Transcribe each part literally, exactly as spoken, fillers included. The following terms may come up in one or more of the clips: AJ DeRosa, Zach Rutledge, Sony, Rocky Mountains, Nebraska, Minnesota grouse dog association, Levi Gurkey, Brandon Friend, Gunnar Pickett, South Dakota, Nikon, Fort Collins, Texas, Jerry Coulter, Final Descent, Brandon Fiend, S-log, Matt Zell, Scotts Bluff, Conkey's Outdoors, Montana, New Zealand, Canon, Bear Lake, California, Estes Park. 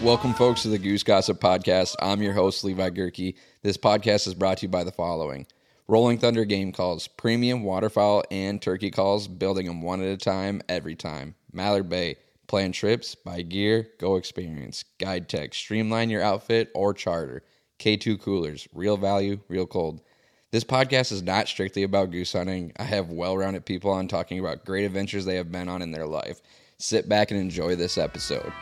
Welcome, folks, to the Goose Gossip Podcast. I'm your host, Levi Gurkey. This podcast is brought to you by the following. Rolling Thunder game calls, premium waterfowl and turkey calls, building them one at a time, every time. Mallard Bay, plan trips, buy gear, go experience. Guide tech, streamline your outfit or charter. K two coolers, real value, real cold. This podcast is not strictly about goose hunting. I have well-rounded people on talking about great adventures they have been on in their life. Sit back and enjoy this episode.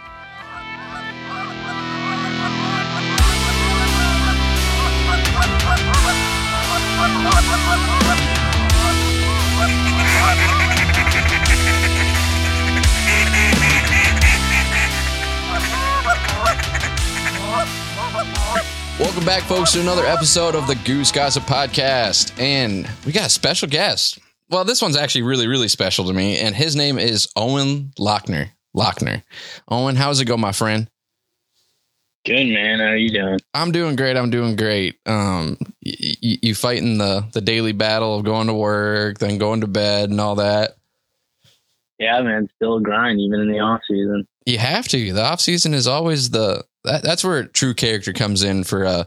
Welcome back, folks, to another episode of the Goose Gossip Podcast, and we got a special guest. Well, this one's actually really, really special to me, and his name is Owen Lockner. Lockner. Owen, how's it go, my friend? Good, man. How are you doing? I'm doing great. I'm doing great. Um, y- y- you fighting the, the daily battle of going to work, then going to bed and all that? Yeah, man. It's still a grind, even in the off season. You have to. The off season is always the that, that's where true character comes in for a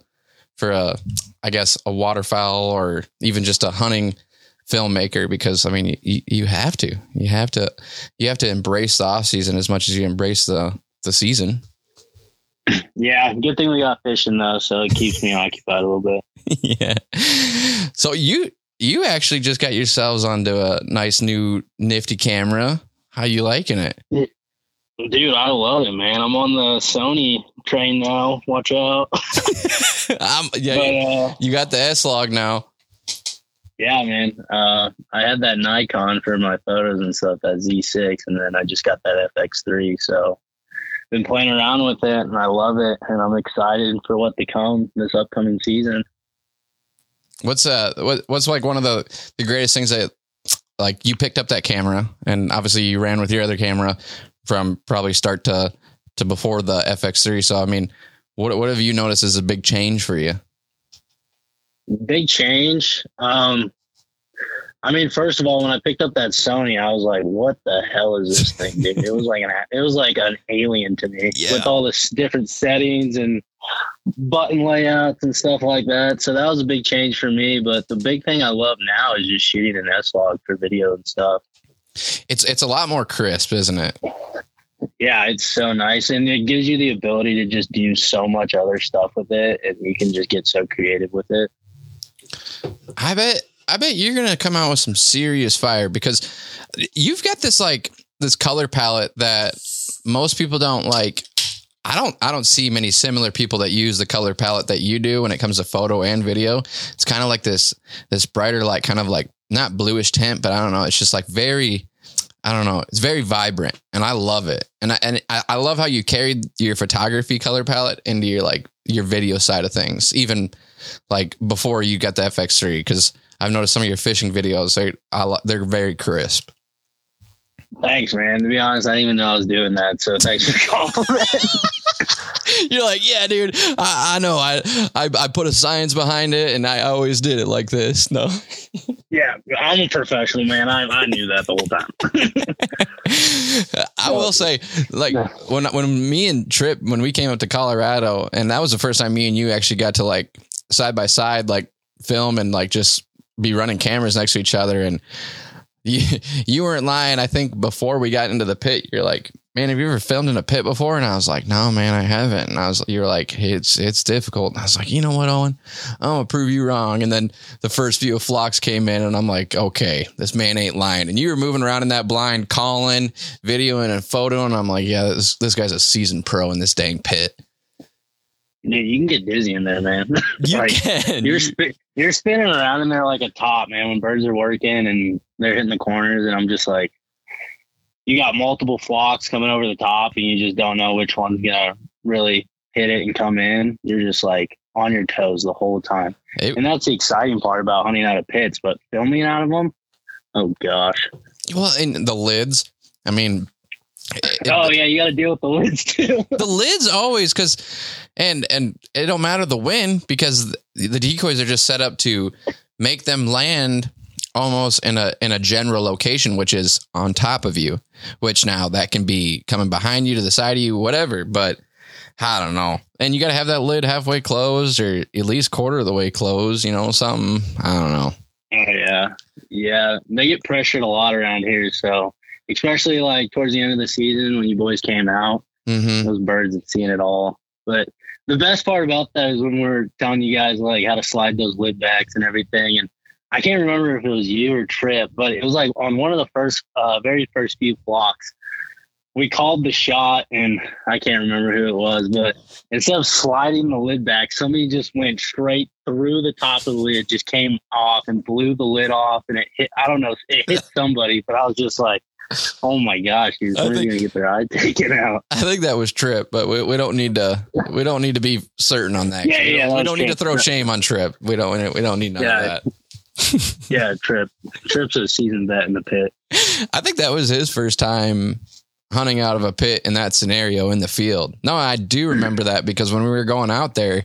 for a I guess a waterfowl or even just a hunting filmmaker, because I mean you you have to you have to you have to embrace the off season as much as you embrace the the season. Yeah, good thing we got fishing though, so it keeps me occupied a little bit. Yeah. So you you actually just got yourselves onto a nice new nifty camera. How you liking it? Dude, I love it, man. I'm on the Sony train now. Watch out. I'm, yeah, but, uh, you got the S-log now. Yeah, man. Uh, I had that Nikon for my photos and stuff, that Z six, and then I just got that F X three, so been playing around with it and I love it, and I'm excited for what to come this upcoming season. What's uh what, what's like one of the, the greatest things that, like, you picked up that camera and obviously you ran with your other camera from probably start to to before the F X three. So I mean, what what have you noticed is a big change for you? Big change. Um I mean, first of all, when I picked up that Sony, I was like, "What the hell is this thing, dude?" It was like an it was like an alien to me, yeah, with all the different settings and button layouts and stuff like that. So that was a big change for me. But the big thing I love now is just shooting an S-log for video and stuff. It's it's a lot more crisp, isn't it? Yeah, it's so nice, and it gives you the ability to just do so much other stuff with it, and you can just get so creative with it. I bet. I bet you're going to come out with some serious fire, because you've got this, like, this color palette that most people don't like. I don't, I don't see many similar people that use the color palette that you do when it comes to photo and video. It's kind of like this, this brighter, like, kind of like not bluish tint, but I don't know. It's just like very, I don't know. It's very vibrant, and I love it. And I, and I love how you carried your photography color palette into your, like, your video side of things, even like before you got the F X three, because I've noticed some of your fishing videos, They I, they're very crisp. Thanks, man. To be honest, I didn't even know I was doing that, so thanks for calling. You're like, yeah, dude, I, I know. I, I I put a science behind it, and I always did it like this. No. Yeah, I'm a professional, man. I I knew that the whole time. I will say, like, when when me and Trip, when we came up to Colorado, and that was the first time me and you actually got to, like, side by side, like, film and, like, just be running cameras next to each other, and you, you weren't lying. I think before we got into the pit, you're like, man, have you ever filmed in a pit before? And I was like, no, man, I haven't. And I was, you were like, hey, it's, it's difficult. And I was like, you know what, Owen, I'm going to prove you wrong. And then the first few flocks came in, and I'm like, okay, this man ain't lying. And you were moving around in that blind, calling, videoing and photoing. And I'm like, yeah, this, this guy's a seasoned pro in this dang pit. Dude, you can get dizzy in there, man. You like, can. You're sp- you're spinning around in there like a top, man. When birds are working and they're hitting the corners, and I'm just like, you got multiple flocks coming over the top, and you just don't know which one's gonna really hit it and come in. You're just like on your toes the whole time, it, and that's the exciting part about hunting out of pits. But filming out of them, Oh gosh. Well, and the lids, I mean, oh yeah, you got to deal with the lids too. The lids always, because and and it don't matter the wind, because the decoys are just set up to make them land almost in a in a general location, which is on top of you, which now that can be coming behind you, to the side of you, whatever, but I don't know. And you got to have that lid halfway closed, or at least quarter of the way closed, you know, something. I don't know. Yeah. Yeah. They get pressured a lot around here. So especially like towards the end of the season when you boys came out, mm-hmm. those birds had seen it all. But the best part about that is when we're telling you guys like how to slide those lid backs and everything. And I can't remember if it was you or Trip, but it was like on one of the first, uh, very first few blocks. We called the shot, and I can't remember who it was, but instead of sliding the lid back, somebody just went straight through the top of the lid, just came off and blew the lid off, and it hit, I don't know, it hit somebody, but I was just like, oh my gosh, he's really going to get their eye taken out. I think that was Trip, but we, we don't need to, we don't need to be certain on that. Yeah, we yeah, don't, we don't need to throw shame on Trip. We don't, we don't need none yeah. of that. yeah. Trip, Trip's a seasoned vet in the pit. I think that was his first time hunting out of a pit in that scenario in the field. No, I do remember that, because when we were going out there,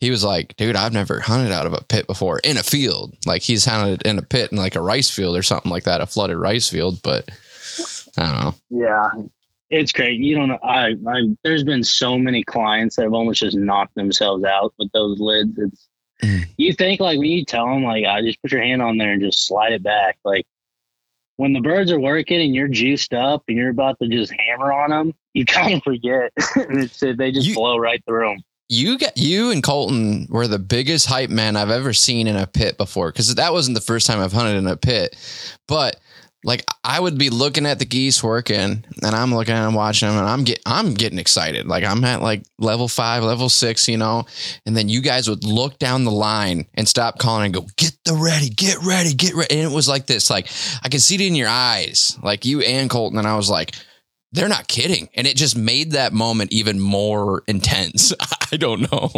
he was like, dude, I've never hunted out of a pit before in a field. Like he's hunted in a pit in like a rice field or something like that, a flooded rice field. But I don't know. Yeah, it's crazy. You don't know. I, I, there's been so many clients that have almost just knocked themselves out with those lids. It's, you think like when you tell them, like, I just put your hand on there and just slide it back. Like, when the birds are working and you're juiced up and you're about to just hammer on them, you kind of forget. it's, they just you, blow right through them. You got, you and Colton were the biggest hype man I've ever seen in a pit before, because that wasn't the first time I've hunted in a pit. But like I would be looking at the geese working, and I'm looking and watching them, and I'm get I'm getting excited. Like I'm at like level five, level six, you know. And then you guys would look down the line and stop calling and go, "Get the ready, get ready, get ready." And it was like this. Like I could see it in your eyes, like you and Colton. And I was like, they're not kidding. And it just made that moment even more intense. I don't know.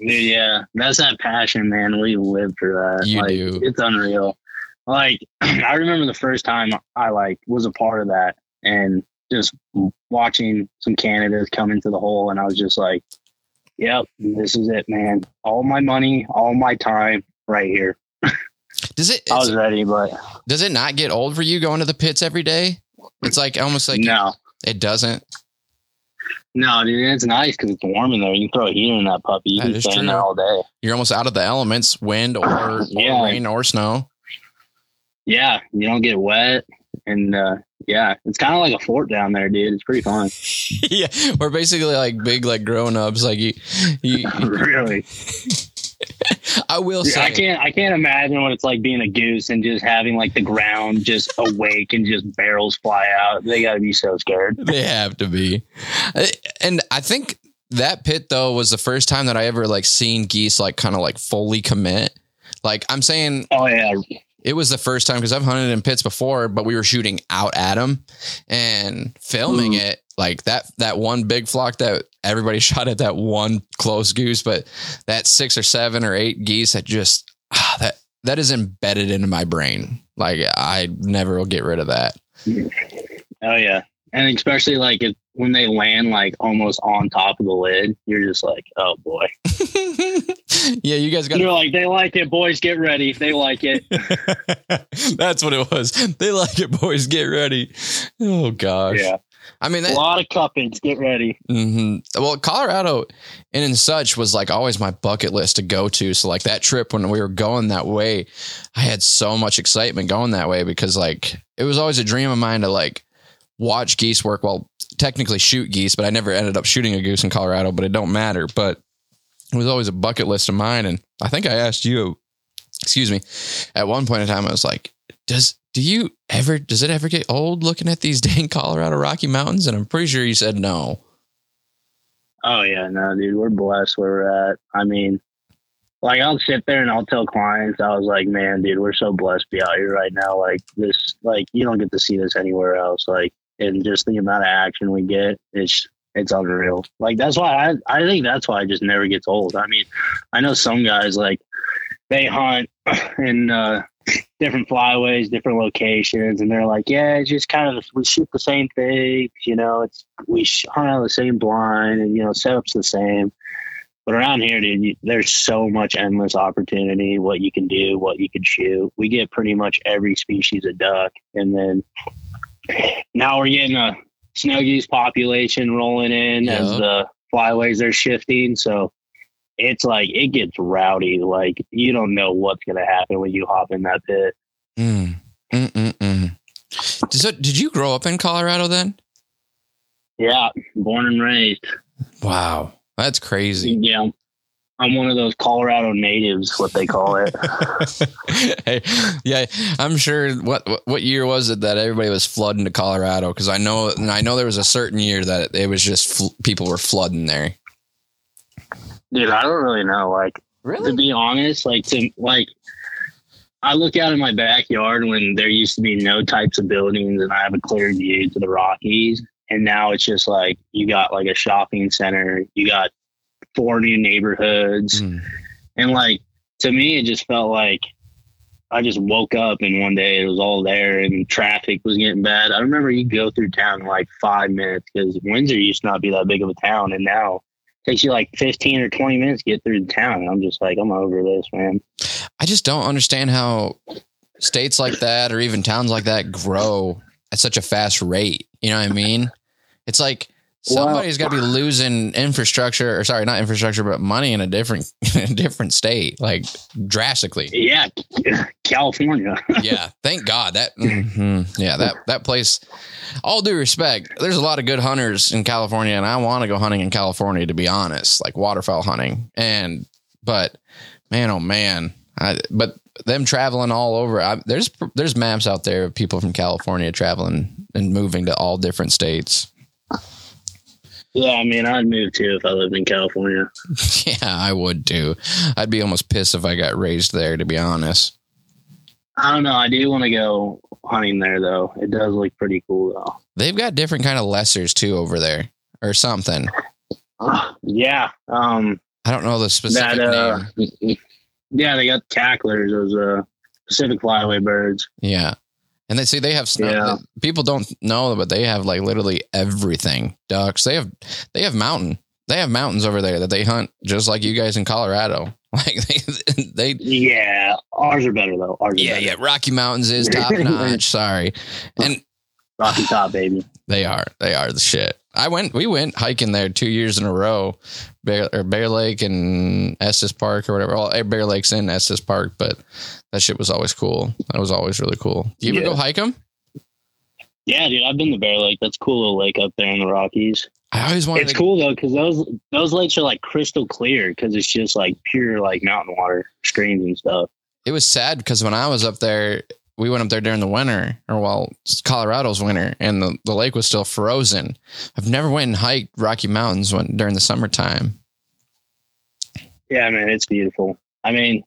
Yeah, that's that passion, man. We live for that. You like, do. It's unreal. Like, I remember the first time I, like, was a part of that and just watching some Canada's come into the hole, and I was just like, yep, this is it, man. All my money, all my time right here. Does it? I was ready, but... Does it not get old for you going to the pits every day? It's like, almost like... No. It, it doesn't? No, dude, it's nice because it's warm in there. You can throw a heater in that puppy. You that can stay in there all day. You're almost out of the elements, wind or, or yeah. rain or snow. Yeah, you don't get wet, and uh, yeah, it's kind of like a fort down there, dude. It's pretty fun. yeah, we're basically like big, like grown ups. Like you, you really. I will yeah, say, I can't, I can't imagine what it's like being a goose and just having like the ground just awake and just barrels fly out. They got to be so scared. They have to be, and I think that pit though was the first time that I ever like seen geese like kind of like fully commit. Like I'm saying, oh yeah. It was the first time, because I've hunted in pits before, but we were shooting out at them and filming Ooh. it, like that, that one big flock that everybody shot at, that one close goose, but that six or seven or eight geese that just, ah, that, that is embedded into my brain. Like I never will get rid of that. Oh yeah. And especially like if, when they land like almost on top of the lid, you're just like, oh boy. yeah, you guys got. You're like, they like it, boys. Get ready. They like it. That's what it was. They like it, boys. Get ready. Oh gosh. Yeah. I mean, that, a lot of cuppings. Get ready. Mm-hmm. Well, Colorado and in such was like always my bucket list to go to. So like that trip when we were going that way, I had so much excitement going that way, because like it was always a dream of mine to like watch geese work while. Technically shoot geese, but I never ended up shooting a goose in Colorado, but it don't matter. But it was always a bucket list of mine. And I think I asked you, excuse me, at one point in time, I was like, does, do you ever, does it ever get old looking at these dang Colorado Rocky Mountains? And I'm pretty sure you said no. Oh yeah, no, dude, we're blessed where we're at. I mean, like I'll sit there and I'll tell clients, I was like, man, dude, we're so blessed to be out here right now. Like this, like you don't get to see this anywhere else. Like, and just the amount of action we get, it's it's unreal. Like that's why I, I think that's why it just never gets old. I mean, I know some guys like they hunt and uh, different flyways, different locations, and they're like, yeah, it's just kind of, we shoot the same things, you know, it's, we hunt out of the same blind, and, you know, setup's the same. But around here, dude, you, there's so much endless opportunity, what you can do, what you can shoot. We get pretty much every species of duck, and then now we're getting a snow goose population rolling in yeah. as the flyways are shifting, so it's like it gets rowdy. Like, you don't know what's going to happen when you hop in that pit. Mm. Mm-mm-mm. So, did you grow up in Colorado then? Yeah, born and raised. Wow, that's crazy. Yeah, I'm one of those Colorado natives, what they call it. Hey, yeah, I'm sure. What what year was it that everybody was flooding to Colorado? Because I know, and I know there was a certain year that it was just fl- people were flooding there. Dude, I don't really know. Like, really? To be honest, like, to like, I look out in my backyard when there used to be no types of buildings, and I have a clear view to the Rockies. And now it's just like you got like a shopping center, you got four new neighborhoods, mm. and like to me, it just felt like I just woke up and one day it was all there, and traffic was getting bad. I remember you go through town in like five minutes because Windsor used to not be that big of a town, and now takes you like fifteen or twenty minutes to get through the town. And I'm just like, I'm over this, man. I just don't understand how states like that or even towns like that grow at such a fast rate. You know what I mean? It's like somebody's well, got to be losing infrastructure or sorry, not infrastructure, but money in a different, in a different state, like drastically. Yeah. California. Yeah. Thank God that, mm-hmm, yeah, that, that place, all due respect, there's a lot of good hunters in California, and I want to go hunting in California, to be honest, like waterfowl hunting. And, but man, oh man, I, but them traveling all over, I, there's, there's maps out there of people from California traveling and moving to all different states. Yeah, I mean, I'd move too if I lived in California. Yeah, I would too. I'd be almost pissed if I got raised there, to be honest. I don't know. I do want to go hunting there, though. It does look pretty cool, though. They've got different kind of lessers, too, over there or something. Uh, yeah. Um, I don't know the specific that, uh, name. Yeah, they got tacklers, those uh, Pacific flyway birds. Yeah. And they see they have snow. Yeah. People don't know, but they have like literally everything. Ducks. They have they have mountain. They have mountains over there that they hunt just like you guys in Colorado. Like they, they yeah, ours are better though. Ours yeah, are better. Yeah. Rocky Mountains is top notch. Sorry, and Rocky Top, baby. They are. They are the shit. I went. We went hiking there two years in a row, Bear, or Bear Lake and Estes Park or whatever. All, Bear Lake's in Estes Park, but that shit was always cool. That was always really cool. Do you yeah. ever go hike them? Yeah, dude, I've been to Bear Lake. That's a cool little lake up there in the Rockies. I always wanted. It's to- cool though because those those lakes are like crystal clear because it's just like pure like mountain water, streams and stuff. It was sad because when I was up there. We went up there during the winter or well, Colorado's winter and the, the lake was still frozen. I've never went and hiked Rocky Mountains when during the summertime. Yeah, man, it's beautiful. I mean,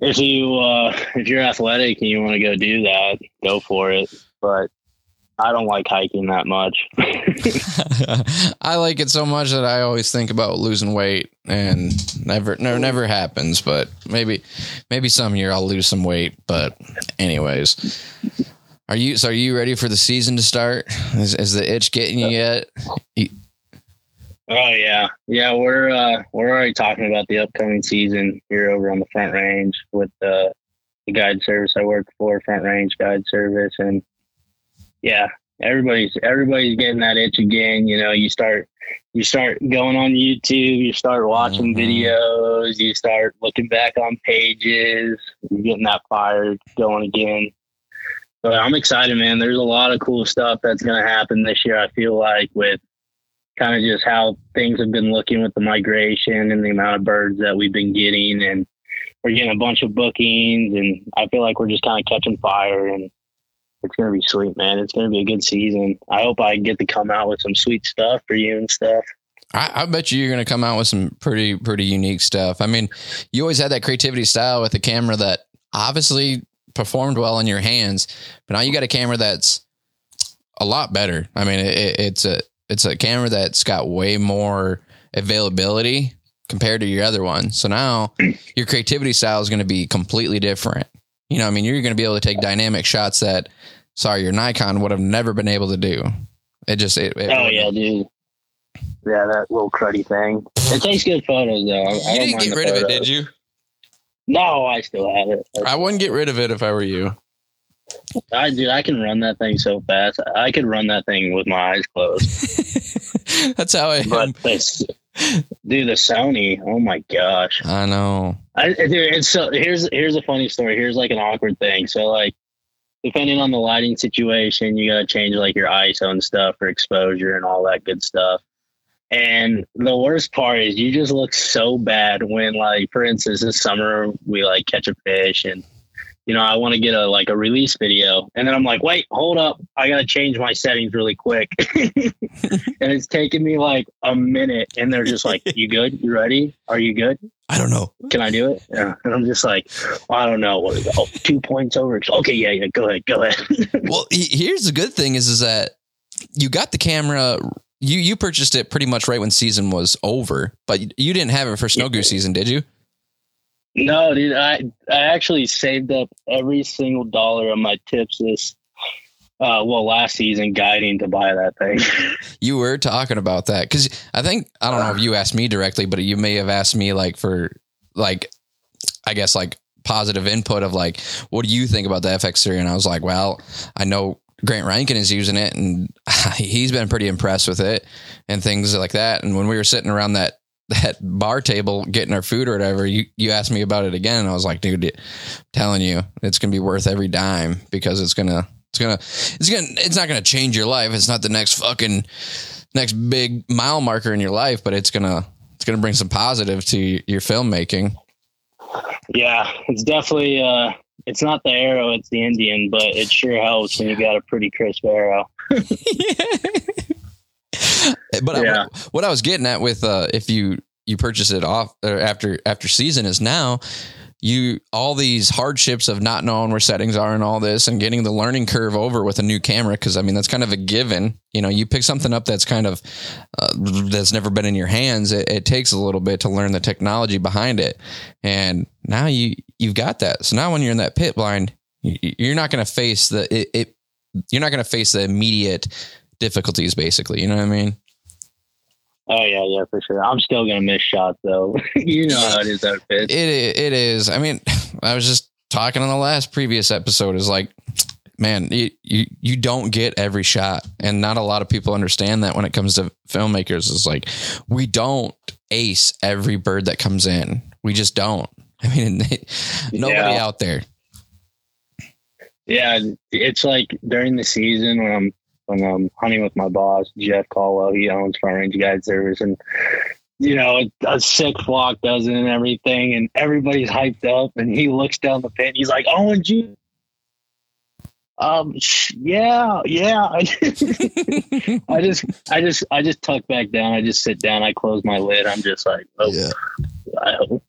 if you, uh, if you're athletic and you want to go do that, go for it. But I don't like hiking that much. I like it so much that I always think about losing weight and never, never, never happens, but maybe, maybe some year I'll lose some weight, but anyways, are you, so are you ready for the season to start? Is, is the itch getting you yet? Oh yeah. Yeah. We're, uh, we're already talking about the upcoming season here over on the Front Range with uh, the guide service I work for, Front Range Guide Service. And yeah, everybody's everybody's getting that itch again. You know, you start you start going on YouTube, you start watching mm-hmm. videos, you start looking back on pages, you're getting that fire going again. But I'm excited, man. There's a lot of cool stuff that's going to happen this year, I feel like, with kind of just how things have been looking with the migration and the amount of birds that we've been getting. And we're getting a bunch of bookings, and I feel like we're just kind of catching fire, and it's going to be sweet, man. It's going to be a good season. I hope I get to come out with some sweet stuff for you and stuff. I, I bet you you're going to come out with some pretty, pretty unique stuff. I mean, you always had that creativity style with a camera that obviously performed well in your hands, but now you got a camera that's a lot better. I mean, it, it's a, it's a camera that's got way more availability compared to your other one. So now your creativity style is going to be completely different. You know, I mean, you're going to be able to take dynamic shots that, sorry, your Nikon would have never been able to do. It just, it, it oh yeah, dude. Yeah, that little cruddy thing. It takes good photos though. I you didn't get rid photos. of it, did you? No, I still have it. I wouldn't get rid of it if I were you. I dude, I can run that thing so fast. I could run that thing with my eyes closed. That's how I. But this, dude, the Sony. Oh my gosh. I know. I, dude, it's so here's here's a funny story. Here's like an awkward thing. So like, depending on the lighting situation, you gotta change like your I S O and stuff for exposure and all that good stuff. And the worst part is you just look so bad when, like, for instance, this summer we like catch a fish and, you know, I want to get a, like a release video. And then I'm like, wait, hold up. I got to change my settings really quick. And it's taking me like a minute. And they're just like, you good? You ready? Are you good? I don't know. Can I do it? Yeah. And I'm just like, well, I don't know. What is it? Oh, two points over. Okay. Yeah. Yeah. Go ahead. Go ahead. Well, here's the good thing is, is that you got the camera. You you purchased it pretty much right when season was over, but you didn't have it for snow goose season, did you? No, dude. I I actually saved up every single dollar of my tips this uh, well last season guiding to buy that thing. You were talking about that because I think I don't know if you asked me directly, but you may have asked me like for like I guess like positive input of like what do you think about the F X three? And I was like, well, I know Grant Rankin is using it and he's been pretty impressed with it and things like that. And when we were sitting around that, that bar table getting our food or whatever, you, you asked me about it again. And I was like, dude, I'm telling you, it's going to be worth every dime because it's going to, it's going to, it's going to, it's not going to change your life. It's not the next fucking next big mile marker in your life, but it's going to, it's going to bring some positive to your filmmaking. Yeah, it's definitely, uh, it's not the arrow, it's the Indian, but it sure helps when you got a pretty crisp arrow. But yeah. I, what I was getting at with uh, if you, you purchase it off or after after season is now you all these hardships of not knowing where settings are and all this and getting the learning curve over with a new camera because I mean that's kind of a given. You know, you pick something up that's kind of uh, that's never been in your hands. It, it takes a little bit to learn the technology behind it, and now you you've got that. So now when you're in that pit blind, you, you're not going to face the it, it. You're not going to face the immediate difficulties, basically. You know what I mean? Oh yeah, yeah, for sure. I'm still gonna miss shots though. You know how it is that pitch. It it is. I mean, I was just talking on the last previous episode. Is like, man, you, you you don't get every shot, and not a lot of people understand that when it comes to filmmakers. It's like we don't ace every bird that comes in. We just don't. I mean, nobody yeah. out there. Yeah, it's like during the season when I'm. When I'm hunting with my boss, Jeff Caldwell, he owns Front Range Guide Service, and you know a sick flock does it and everything, and everybody's hyped up, and he looks down the pit, and he's like, "Oh, and you, um, yeah, yeah." I just, I just, I just, I just tuck back down. I just sit down. I close my lid. I'm just like, oh, yeah. I hope.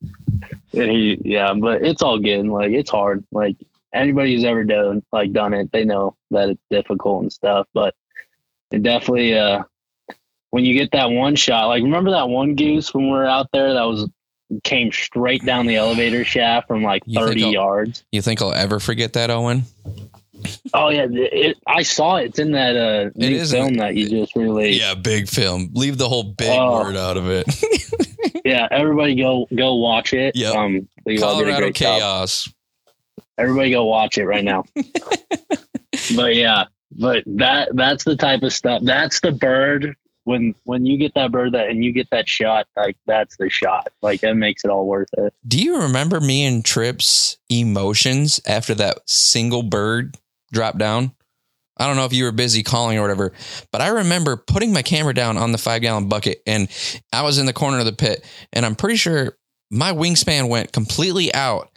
And he, yeah, but it's all good. Like it's hard. Like. Anybody who's ever done like done it, they know that it's difficult and stuff, but it definitely, uh, when you get that one shot, like remember that one goose when we were out there that was came straight down the elevator shaft from like thirty yards. You think I'll ever forget that, Owen? Oh yeah. It, I saw it. It's in that, uh, new film that you just released. Yeah. Big film. Leave the whole big oh. word out of it. Yeah. Everybody go, go watch it. Yep. Um, Colorado Chaos. Job. Everybody go watch it right now. But yeah, but that that's the type of stuff. That's the bird. When when you get that bird that and you get that shot, like that's the shot. Like that makes it all worth it. Do you remember me and Trip's emotions after that single bird dropped down? I don't know if you were busy calling or whatever, but I remember putting my camera down on the five gallon bucket and I was in the corner of the pit and I'm pretty sure my wingspan went completely out.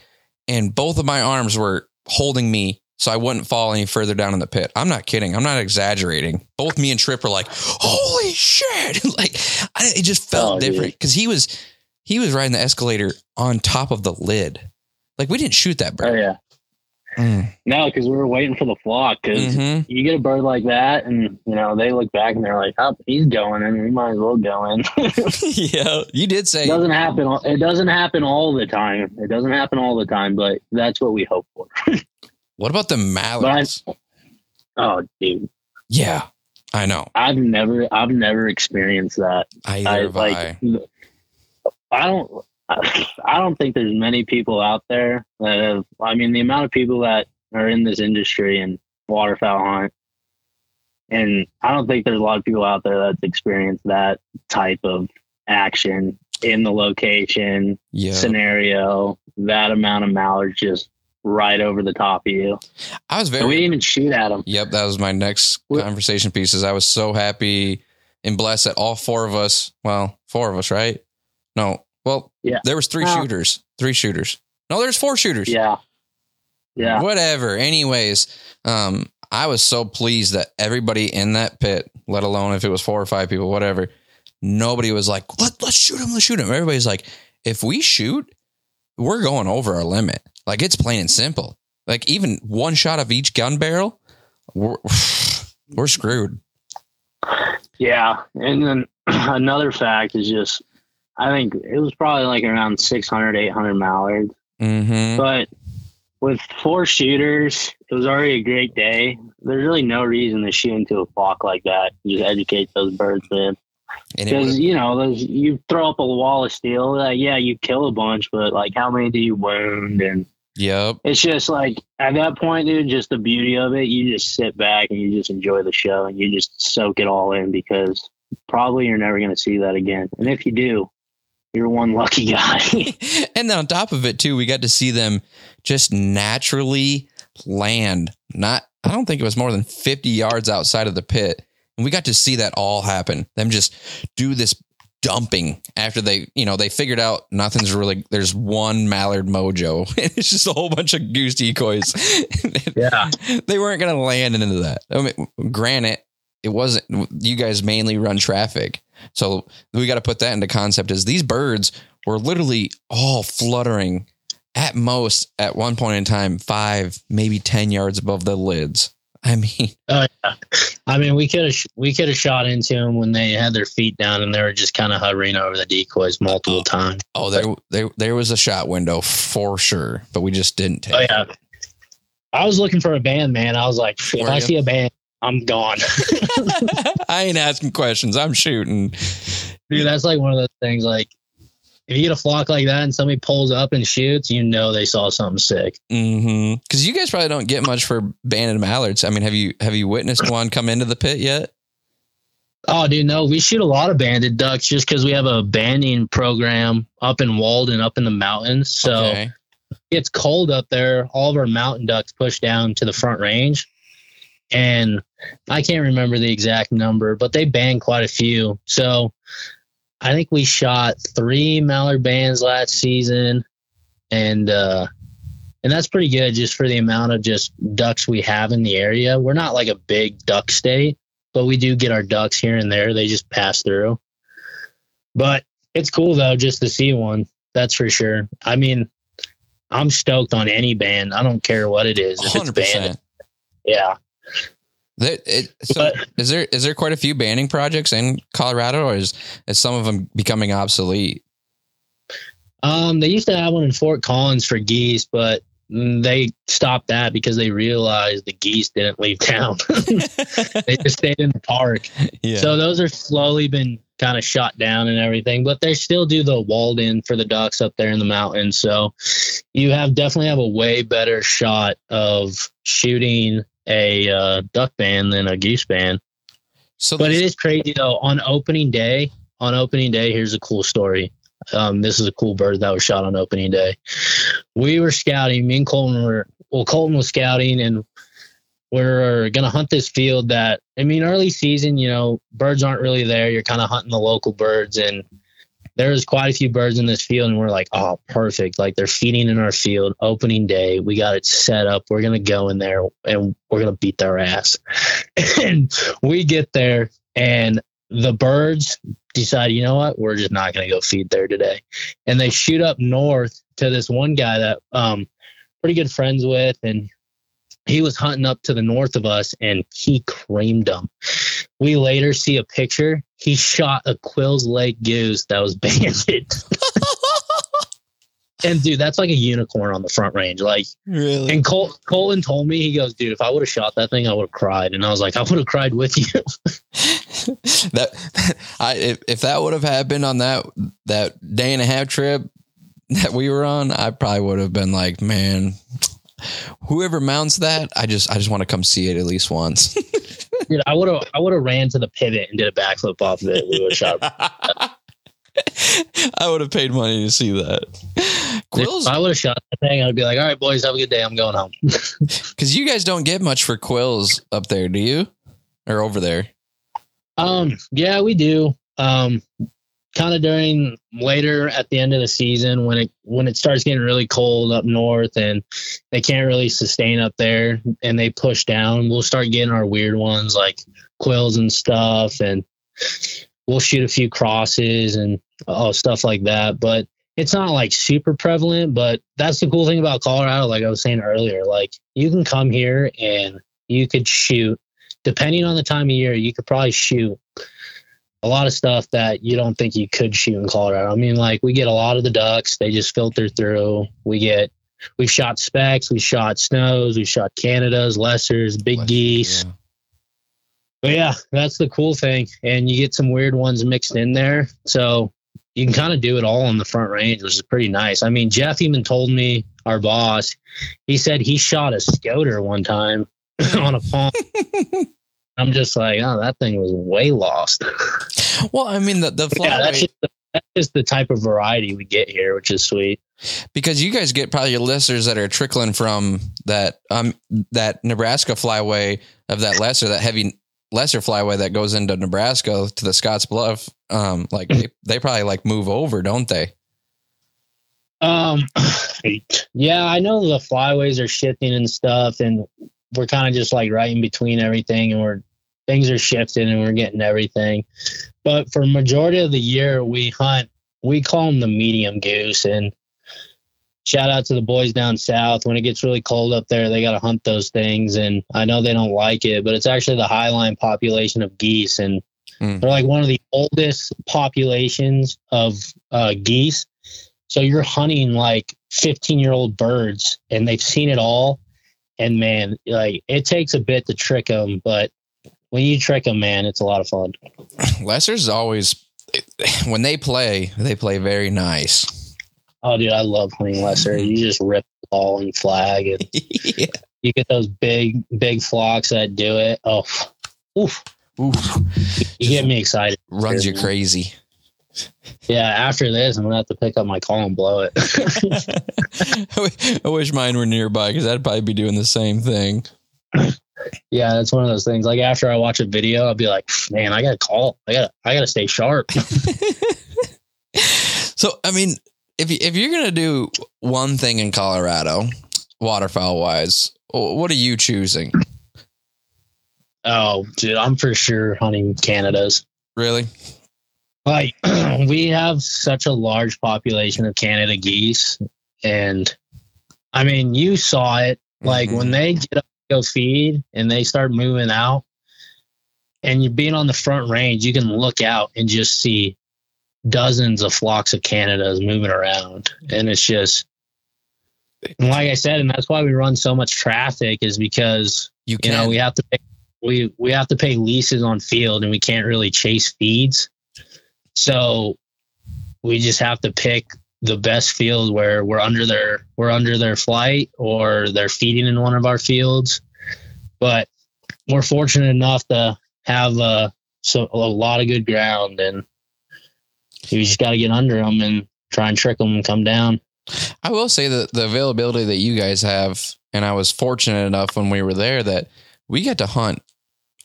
And both of my arms were holding me so I wouldn't fall any further down in the pit. I'm not kidding. I'm not exaggerating. Both me and Trip were like, holy shit. Like I, it just felt oh, different because he was, he was riding the escalator on top of the lid. Like we didn't shoot that bird. Oh yeah. Mm. No, because we were waiting for the flock. Because mm-hmm. you get a bird like that, and you know they look back and they're like, "Oh, he's going in. We might as well go in." Yeah, you did say it doesn't happen. It doesn't happen all the time. It doesn't happen all the time, but that's what we hope for. What about the mallards? I, oh, dude. Yeah, I know. I've never, I've never experienced that. Either I, have I. Like, I don't. I don't think there's many people out there that have, I mean, the amount of people that are in this industry and waterfowl hunt, and I don't think there's a lot of people out there that's experienced that type of action in the location yeah. scenario, that amount of mallards just right over the top of you. I was very, and we didn't even shoot at them. Yep. That was my next we, conversation piece is I was so happy and blessed that all four of us, well, four of us, right? No. Well, yeah. there was three uh, shooters, three shooters. No, there's four shooters. Yeah. Yeah. Whatever. Anyways, um, I was so pleased that everybody in that pit, let alone if it was four or five people, whatever, nobody was like, Let, let's shoot him. Let's shoot him. Everybody's like, if we shoot, we're going over our limit. Like it's plain and simple. Like even one shot of each gun barrel, we're, we're screwed. Yeah. And then another fact is just, I think it was probably like around six hundred, eight hundred mallards. Mm-hmm. But with four shooters, it was already a great day. There's really no reason to shoot into a flock like that. You just educate those birds, man. Because, you know, those, you throw up a wall of steel. Uh, yeah, you kill a bunch, but, like, how many do you wound? And yep. it's just, like, at that point, dude, just the beauty of it, you just sit back and you just enjoy the show and you just soak it all in because probably you're never going to see that again. And if you do, you're one lucky guy. And then on top of it too, we got to see them just naturally land. Not, I don't think it was more than fifty yards outside of the pit. And we got to see that all happen. Them just do this dumping after they, you know, they figured out nothing's really, there's one mallard mojo. And it's just a whole bunch of goose decoys. Yeah. They weren't going to land into that. I mean, granted, it wasn't, you guys mainly run traffic. So we got to put that into concept is these birds were literally all fluttering at most at one point in time, five, maybe ten yards above the lids. I mean, oh, yeah. I mean, we could have we could have shot into them when they had their feet down and they were just kind of hovering over the decoys multiple times. Oh, there, there, there was a shot window for sure, but we just didn't take. Oh yeah, it. I was looking for a band, man. I was like, if I see a band, I'm gone. I ain't asking questions. I'm shooting. Dude, that's like one of those things. Like if you get a flock like that and somebody pulls up and shoots, you know, they saw something sick. Mm-hmm. Cause you guys probably don't get much for banded mallards. I mean, have you, have you witnessed one come into the pit yet? Oh, dude, no, we shoot a lot of banded ducks just cause we have a banding program up in Walden, up in the mountains. So okay. It's cold up there. All of our mountain ducks push down to the front range. And I can't remember the exact number, but they banned quite a few. So I think we shot three mallard bands last season. And, uh, and that's pretty good just for the amount of just ducks we have in the area. We're not like a big duck state, but we do get our ducks here and there. They just pass through, but it's cool though, just to see one. That's for sure. I mean, I'm stoked on any band. I don't care what it is. If one hundred percent. It's banded. Yeah. There, it, so but, is there is there quite a few banding projects in Colorado, or is, is some of them becoming obsolete? Um, they used to have one in Fort Collins for geese, but they stopped that because they realized the geese didn't leave town. They just stayed in the park. Yeah. So those are slowly been kind of shot down and everything, but they still do the Walden for the ducks up there in the mountains. So you have definitely have a way better shot of shooting a uh, duck band than a goose band. So but it is crazy though. On opening day, on opening day, here's a cool story. Um, this is a cool bird that was shot on opening day. We were scouting. Me and Colton were, well, Colton was scouting and we're going to hunt this field that, I mean, early season, you know, birds aren't really there. You're kind of hunting the local birds and there's quite a few birds in this field and we're like, oh, perfect. Like they're feeding in our field opening day. We got it set up. We're going to go in there and we're going to beat their ass. And we get there and the birds decide, you know what? We're just not going to go feed there today. And they shoot up north to this one guy that, um, pretty good friends with. And he was hunting up to the north of us, and he creamed them. We later see a picture. He shot a Quills Lake goose that was banded. And, dude, that's like a unicorn on the front range. Like, really? And Col- Colton told me, he goes, dude, if I would have shot that thing, I would have cried. And I was like, I would have cried with you. that I if, if that would have happened on that that day and a half trip that we were on, I probably would have been like, man, whoever mounts that, I just I just want to come see it at least once. Dude, I would have I would have ran to the pivot and did a backflip off of it. We would have shot. I would have paid money to see that. Quills, if I would have shot that thing, I'd be like, all right, boys, have a good day. I'm going home. Because you guys don't get much for quills up there, do you? Or over there? Um, yeah, we do. Um, kind of during later at the end of the season when it when it starts getting really cold up north and they can't really sustain up there and they push down, we'll start getting our weird ones like quills and stuff, and we'll shoot a few crosses and oh, stuff like that. But it's not like super prevalent, but that's the cool thing about Colorado. Like I was saying earlier, like you can come here and you could shoot, depending on the time of year, you could probably shoot a lot of stuff that you don't think you could shoot in Colorado. I mean, like we get a lot of the ducks, they just filter through. We get, we've shot specks, we shot snows, we shot Canadas, lessers, big Less, geese. Yeah. But yeah, that's the cool thing. And you get some weird ones mixed in there. So you can kind of do it all on the front range, which is pretty nice. I mean, Jeff even told me, our boss, he said he shot a scoter one time on a pond. I'm just like, oh, that thing was way lost. Well, I mean, the, the fly yeah, that's, rate. Just the, that's just the type of variety we get here, which is sweet. Because you guys get probably your lessers that are trickling from that um that Nebraska flyway of that lesser, that heavy lesser flyway that goes into Nebraska to the Scotts Bluff. Um, like they, they probably like move over, don't they? Um, yeah, I know the flyways are shifting and stuff, and we're kind of just like right in between everything, and we're things are shifting and we're getting everything. But for majority of the year, we hunt, we call them the medium goose, and shout out to the boys down south. When it gets really cold up there, they got to hunt those things. And I know they don't like it, but it's actually the highline population of geese. And mm. they're like one of the oldest populations of uh, geese. So you're hunting like fifteen year old birds, and they've seen it all. And man, like it takes a bit to trick them, but when you trick them, man, it's a lot of fun. Lesser's always, when they play, they play very nice. Oh, dude, I love hunting lesser. You just rip the ball and flag, and yeah. You get those big, big flocks that do it. Oh, oof, oof! You get me excited. Runs you crazy. Yeah, after this, I'm gonna have to pick up my call and blow it. I wish mine were nearby because I'd probably be doing the same thing. Yeah, that's one of those things. Like after I watch a video, I'll be like, man, I gotta call. I gotta, I gotta stay sharp. So, I mean. If if you're going to do one thing in Colorado, waterfowl wise, what are you choosing? Oh, dude, I'm for sure hunting Canadas. Really? Like we have such a large population of Canada geese, and I mean, you saw it. Like mm-hmm. when they get up to go feed and they start moving out, and you're being on the front range, you can look out and just see dozens of flocks of Canadas moving around, and it's just like I said, and that's why we run so much traffic is because you, you know we have to pay, we we have to pay leases on field, and we can't really chase feeds, so we just have to pick the best field where we're under their we're under their flight or they're feeding in one of our fields. But we're fortunate enough to have a so a lot of good ground, and you just got to get under them and try and trick them and come down. I will say that the availability that you guys have, and I was fortunate enough when we were there that we got to hunt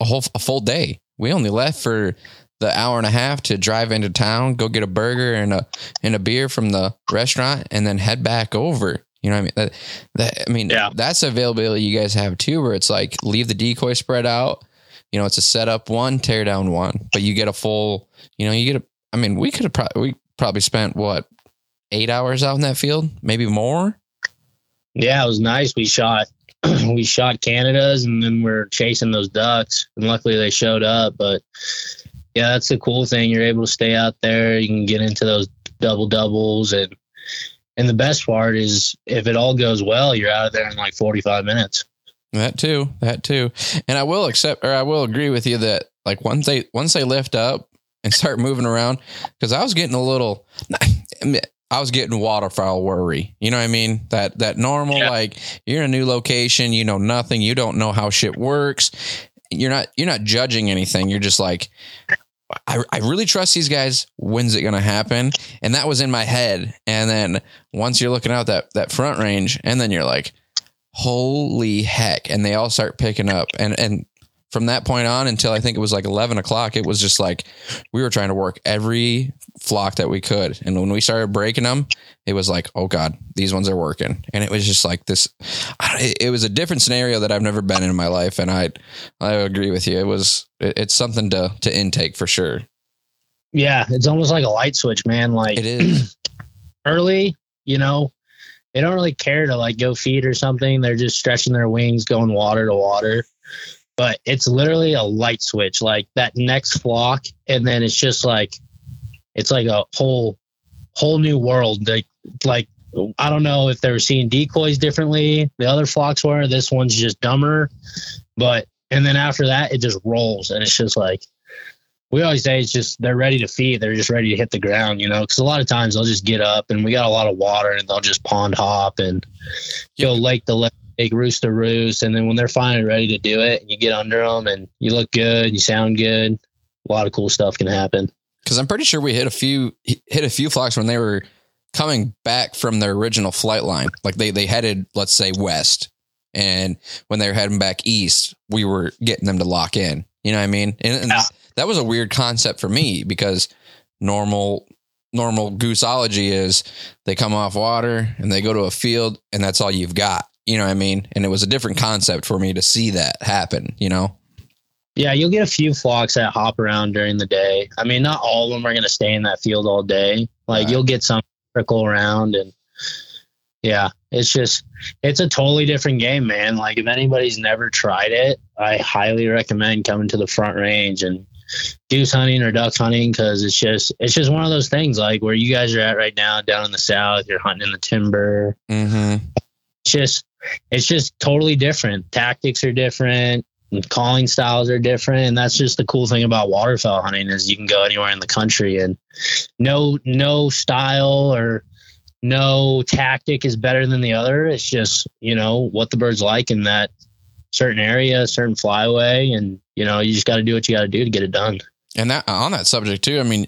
a whole a full day. We only left for the hour and a half to drive into town, go get a burger and a and a beer from the restaurant, and then head back over. You know what I mean? That, that I mean, yeah. That's availability you guys have too, where it's like leave the decoy spread out. You know, it's a setup one, tear down one, but you get a full. You know, you get a. I mean, we could have pro- we probably spent, what, eight hours out in that field, maybe more? Yeah, it was nice. We shot we shot Canadas, and then we're chasing those ducks, and luckily they showed up. But yeah, that's the cool thing. You're able to stay out there. You can get into those double doubles, and and the best part is if it all goes well, you're out of there in like forty-five minutes. That too, that too. And I will accept, or I will agree with you that like once they, once they lift up and start moving around, because I was getting a little, I was getting waterfowl worry. You know what I mean? That, that normal, yeah. Like you're in a new location, you know, nothing, you don't know how shit works. You're not, you're not judging anything. You're just like, I, I really trust these guys. When's it going to happen? And that was in my head. And then once you're looking out that, that front range, and then you're like, holy heck. And they all start picking up. And, and from that point on until I think it was like eleven o'clock, it was just like, we were trying to work every flock that we could. And when we started breaking them, it was like, oh God, these ones are working. And it was just like this, it was a different scenario that I've never been in my life. And I, I agree with you. It was, it's something to, to intake for sure. Yeah. It's almost like a light switch, man. Like it is early, you know, they don't really care to like go feed or something. They're just stretching their wings, going water to water. But it's literally a light switch, like that next flock. And then it's just like, it's like a whole, whole new world. Like, like, I don't know if they were seeing decoys differently. The other flocks were, this one's just dumber. But, and then after that, it just rolls. And it's just like, we always say it's just, they're ready to feed. They're just ready to hit the ground, you know, because a lot of times they'll just get up, and we got a lot of water, and they'll just pond hop and go lake to lake, roost to roost. And then when they're finally ready to do it, you get under them and you look good, you sound good. A lot of cool stuff can happen. Because I'm pretty sure we hit a few, hit a few flocks when they were coming back from their original flight line. Like they, they headed, let's say west. And when they were heading back east, we were getting them to lock in, you know what I mean? And, and yeah. That was a weird concept for me because normal, normal gooseology is they come off water and they go to a field and that's all you've got. You know what I mean? And it was a different concept for me to see that happen, you know? Yeah. You'll get a few flocks that hop around during the day. I mean, not all of them are going to stay in that field all day. Like all right. You'll get some trickle around, and yeah, it's just, it's a totally different game, man. Like if anybody's never tried it, I highly recommend coming to the front range and goose hunting or duck hunting, because it's just it's just one of those things like where you guys are at right now down in the south. You're hunting in the timber. Mm-hmm. It's just it's just totally different. Tactics are different, and calling styles are different, and that's just the cool thing about waterfowl hunting is you can go anywhere in the country, and no no style or no tactic is better than the other. It's just, you know, what the bird's like in that certain area, certain flyway, and you know, you just got to do what you got to do to get it done. And that on that subject too, I mean,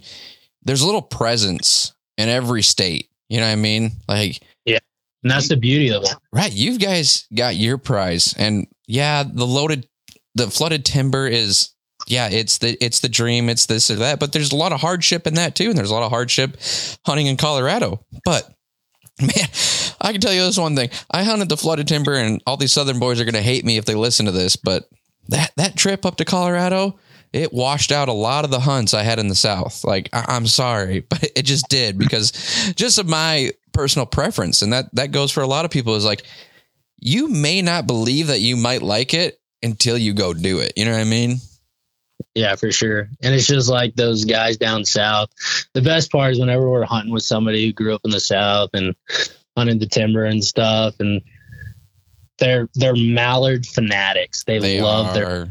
there's a little presence in every state. You know what I mean? Like, yeah, and that's you, the beauty of it, right? You guys got your prize, and yeah, the loaded, the flooded timber is, yeah, it's the it's the dream, it's this or that. But there's a lot of hardship in that too, and there's a lot of hardship hunting in Colorado. But man, I can tell you this one thing: I hunted the flooded timber, and all these Southern boys are going to hate me if they listen to this, but. That that trip up to Colorado, it washed out a lot of the hunts I had in the South. Like, I, I'm sorry, but it just did because just of my personal preference. And that, that goes for a lot of people is like, you may not believe that you might like it until you go do it. You know what I mean? Yeah, for sure. And it's just like those guys down South. The best part is whenever we're hunting with somebody who grew up in the South and hunted the timber and stuff, and They're they're mallard fanatics. They, they love are. their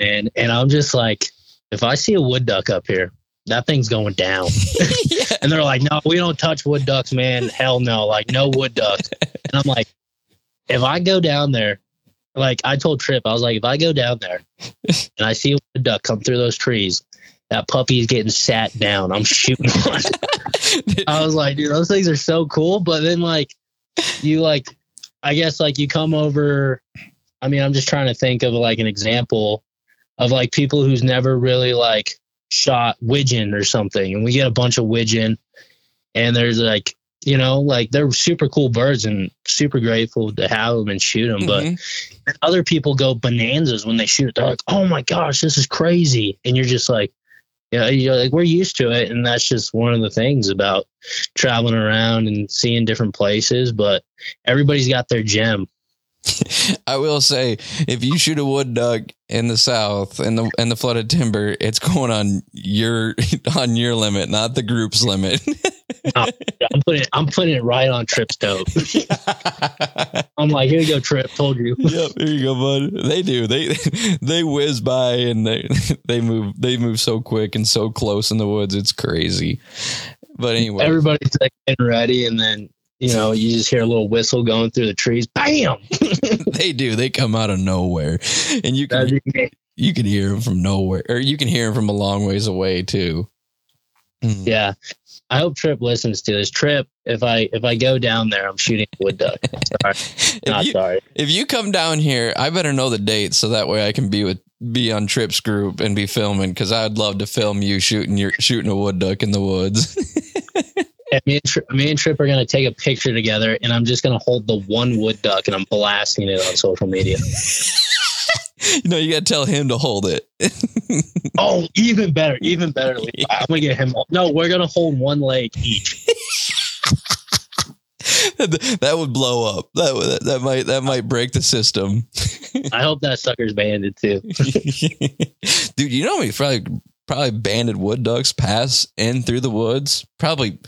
and and I'm just like, if I see a wood duck up here, that thing's going down. Yeah. And they're like, no, we don't touch wood ducks, man. Hell no, like no wood ducks. And I'm like, if I go down there, like I told Trip, I was like, if I go down there and I see a wood duck come through those trees, that puppy's getting sat down. I'm shooting one. I was like, dude, those things are so cool. But then like you like. I guess like you come over, I mean, I'm just trying to think of like an example of like people who's never really like shot widgeon or something. And we get a bunch of widgeon, and there's like, you know, like they're super cool birds and super grateful to have them and shoot them. Mm-hmm. But other people go bonanzas when they shoot it. They're like, oh my gosh, this is crazy. And you're just like, you know, you're like, we're used to it. And that's just one of the things about traveling around and seeing different places, but everybody's got their gem. I will say, if you shoot a wood duck in the South and the and the flooded timber, it's going on your on your limit, not the group's limit. No, I'm putting it, I'm putting it right on Trip's toe. I'm like, here you go, Trip. Told you. Yep, here you go, bud. They do. They they whiz by and they they move they move so quick and so close in the woods. It's crazy. But anyway, everybody's like getting ready, and then, you know, you just hear a little whistle going through the trees. Bam! They do. They come out of nowhere, and you can you can hear them from nowhere, or you can hear them from a long ways away too. Mm. Yeah, I hope Trip listens to this. Trip, if I if I go down there, I'm shooting a wood duck. Sorry, not you, sorry. If you come down here, I better know the date so that way I can be with be on Trip's group and be filming, because I'd love to film you shooting your shooting a wood duck in the woods. And me, and Tri- me and Trip are going to take a picture together, and I'm just going to hold the one wood duck and I'm blasting it on social media. You know, you got to tell him to hold it. Oh, even better. Even better. Levi. I'm going to get him. No, we're going to hold one leg each. That would blow up. That would, that might that might break the system. I hope that sucker's banded too. Dude, you know me, probably probably banded wood ducks pass in through the woods. Probably,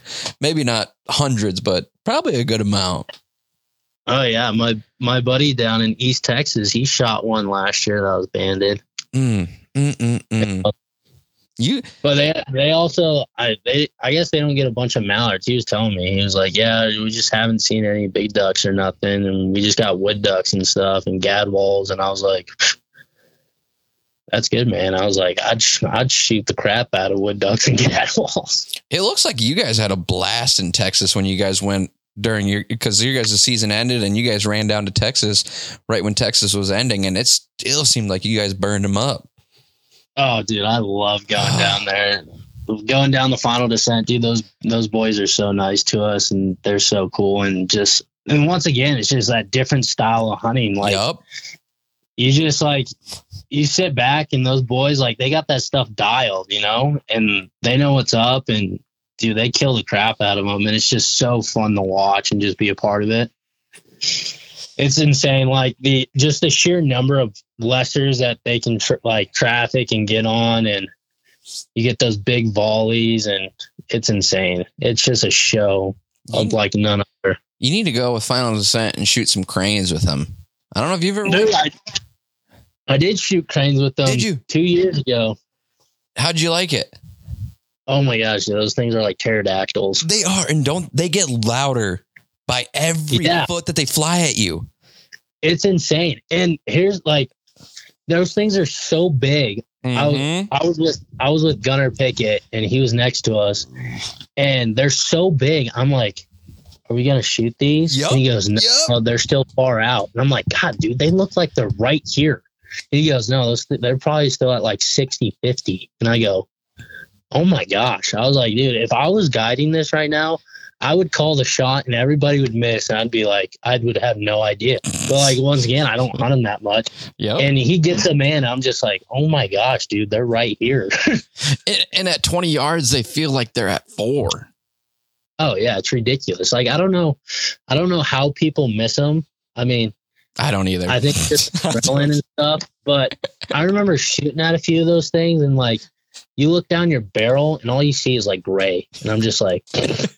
maybe not hundreds, but probably a good amount. Oh yeah, my my buddy down in East Texas, he shot one last year that was banded. Mm, mm, mm, mm. You, but they they also I they I guess they don't get a bunch of mallards. He was telling me, he was like, yeah, we just haven't seen any big ducks or nothing, and we just got wood ducks and stuff and gadwalls. And I was like, that's good, man. I was like, I'd I'd shoot the crap out of wood ducks and gadwalls. It looks like you guys had a blast in Texas when you guys went during your because your guys' season ended and you guys ran down to Texas right when Texas was ending, and it still seemed like you guys burned them up. Oh, dude, I love going down there. Going down the Final Descent, dude, those those boys are so nice to us, and they're so cool. And just, and once again, it's just that different style of hunting. Like, yep. You just, like, you sit back, and those boys, like, they got that stuff dialed, you know? And they know what's up, and, dude, they kill the crap out of them, and it's just so fun to watch and just be a part of it. It's insane, like the just the sheer number of lessers that they can tra- like traffic and get on, and you get those big volleys, and it's insane. It's just a show of like none other. You need to go with Final Descent and shoot some cranes with them. I don't know if you've ever. Dude, I, I did shoot cranes with them. Did you? Two years ago. How'd you like it? Oh my gosh, those things are like pterodactyls. They are, and don't they get louder by every yeah. foot that they fly at you? It's insane. And here's like, those things are so big. Mm-hmm. I, I was with, I was with Gunnar Pickett, and he was next to us, and they're so big. I'm like, are we going to shoot these? Yep. And he goes, no, yep. They're still far out. And I'm like, God, dude, they look like they're right here. And he goes, no, those th- they're probably still at like sixty, fifty. And I go, oh my gosh. I was like, dude, if I was guiding this right now, I would call the shot and everybody would miss, and I'd be like, I would have no idea. But like, once again, I don't hunt him that much. Yep. And he gets a man. I'm just like, oh my gosh, dude, they're right here. and, and at twenty yards, they feel like they're at four. Oh yeah. It's ridiculous. Like, I don't know. I don't know how people miss them. I mean, I don't either. I think just adrenaline and stuff, but I remember shooting at a few of those things, and like, you look down your barrel and all you see is like gray. And I'm just like, and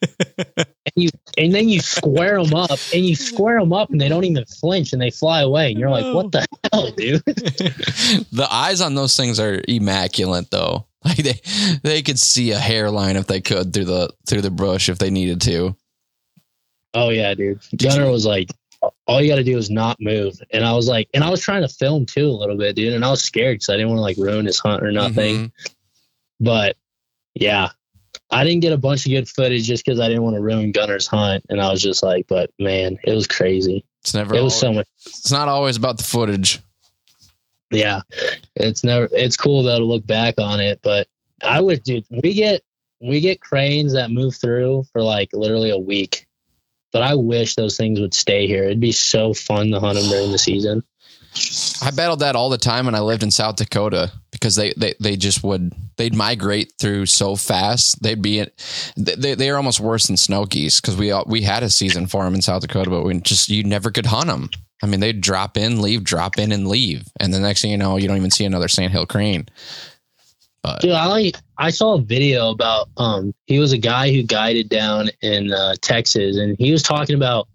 you, and then you square them up and you square them up and they don't even flinch and they fly away. And you're like, what the hell, dude? The eyes on those things are immaculate though. Like they, they could see a hairline if they could through the, through the brush if they needed to. Oh yeah, dude. Gunnar was like, all you got to do is not move. And I was like, and I was trying to film too a little bit, dude. And I was scared because I didn't want to like ruin his hunt or nothing. Mm-hmm. But yeah, I didn't get a bunch of good footage just because I didn't want to ruin Gunnar's hunt. And I was just like, but man, it was crazy. It's never, it was always, so much. It's not always about the footage. Yeah. It's never, it's cool though to look back on it, but I would, dude, we get, we get cranes that move through for like literally a week, but I wish those things would stay here. It'd be so fun to hunt them during the season. I battled that all the time when I lived in South Dakota because they, they, they just would, they'd migrate through so fast. They'd be, they they are almost worse than snow geese because we we had a season for them in South Dakota, but we just, you never could hunt them. I mean, they'd drop in, leave, drop in and leave. And the next thing you know, you don't even see another sandhill crane. But dude, I like, I saw a video about, um, he was a guy who guided down in uh, Texas, and he was talking about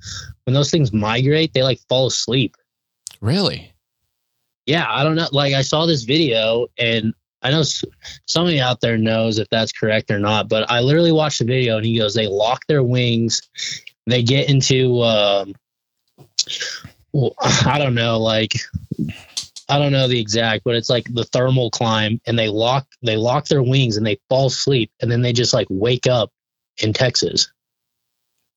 when those things migrate, they like fall asleep. Really? Yeah. I don't know. Like I saw this video, and I know somebody out there knows if that's correct or not, but I literally watched the video and he goes, they lock their wings. They get into, um, well, I don't know, like, I don't know the exact, but it's like the thermal climb, and they lock, they lock their wings and they fall asleep, and then they just like wake up in Texas.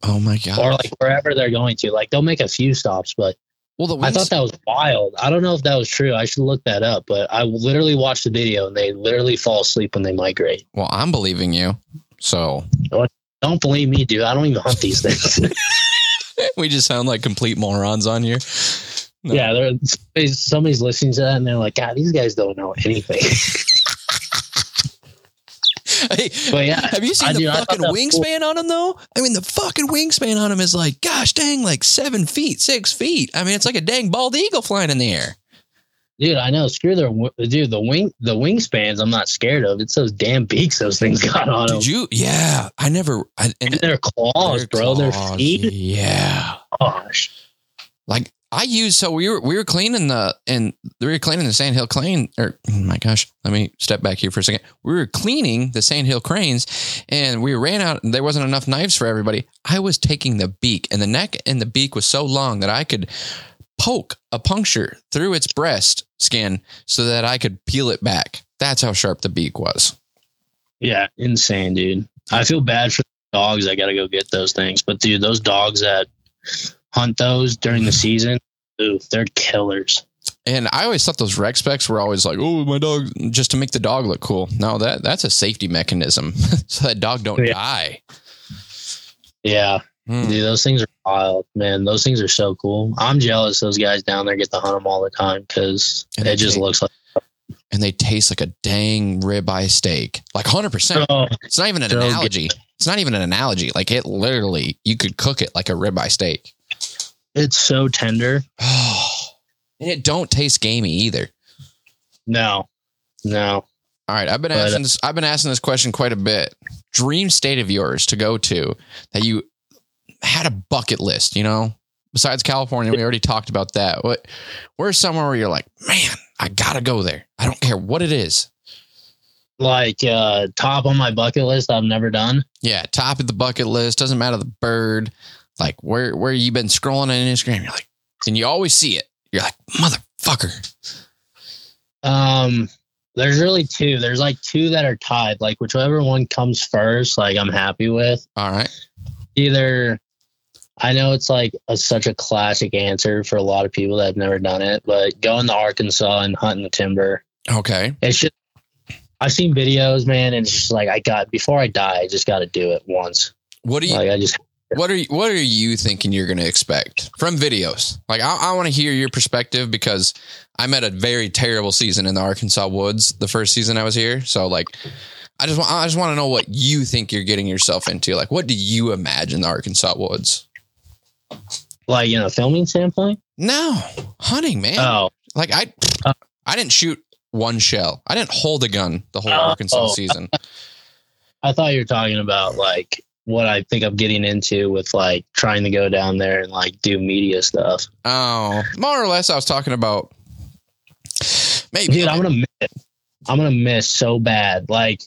Oh my God. Or like wherever they're going to, like they'll make a few stops, but well, the wings- I thought that was wild. I don't know if that was true. I should look that up, but I literally watched the video and they literally fall asleep when they migrate. Well, I'm believing you. So don't believe me, dude. I don't even hunt these things. We just sound like complete morons on here. No. Yeah, somebody's listening to that and they're like, God, these guys don't know anything. Hey, but yeah, have you seen I the do, fucking wingspan cool. on them though? I mean, the fucking wingspan on them is like, gosh dang, like seven feet, six feet. I mean, it's like a dang bald eagle flying in the air. Dude, I know. Screw their dude. The wing, the wingspans. I'm not scared of. It's those damn beaks those things got on them. Did you? Yeah, I never. I, and, and their claws, their bro. Claws, their feet. Yeah. Gosh. Like I used. So we were we were cleaning the and we were cleaning the sandhill crane. Or oh my gosh, let me step back here for a second. We were cleaning the sandhill cranes, and we ran out. There wasn't enough knives for everybody. I was taking the beak, and the neck and the beak was so long that I could poke a puncture through its breast skin so that I could peel it back. That's how sharp the beak was. Yeah, insane, dude. I feel bad for the dogs. I gotta go get those things. But dude, those dogs that hunt those during the season, ooh, they're killers. And I always thought those rec specs were always like, oh, my dog, just to make the dog look cool. No, that that's a safety mechanism so that dog don't yeah. die. Yeah. Dude, those things are wild, man. Those things are so cool. I'm jealous those guys down there get to hunt them all the time because it just t- looks like... And they taste like a dang ribeye steak. Like one hundred percent. Oh, it's not even an so analogy. Good. It's not even an analogy. Like it literally, you could cook it like a ribeye steak. It's so tender. And it don't taste gamey either. No. No. All right, I've been but, asking this, I've been asking this question quite a bit. Dream state of yours to go to that you... had a bucket list, you know, besides California. We already talked about that. What, where's somewhere where you're like, man, I gotta go there. I don't care what it is. Like uh top on my bucket list. I've never done. Yeah. Top of the bucket list. Doesn't matter the bird. Like where, where you been scrolling on Instagram. You're like, and you always see it. You're like, motherfucker. Um, There's really two. There's like two that are tied. Like whichever one comes first, like I'm happy with. All right. Either I know it's like a, such a classic answer for a lot of people that have never done it, but going to Arkansas and hunting the timber. Okay. It's just, I've seen videos, man. And it's just like, I got, before I die, I just got to do it once. What do you, like, I just, what are you, what are you thinking you're going to expect from videos? Like, I, I want to hear your perspective because I'm at a very terrible season in the Arkansas woods. The first season I was here. So like, I just want, I just want to know what you think you're getting yourself into. Like, what do you imagine the Arkansas woods? Like, you know, filming standpoint? No, hunting, man. Oh, like I, uh, I didn't shoot one shell. I didn't hold a gun the whole uh, Arkansas oh. season. I thought you were talking about like what I think I'm getting into with like trying to go down there and like do media stuff. Oh, more or less. I was talking about maybe. Dude, I'm going to miss, I'm going to miss so bad. Like,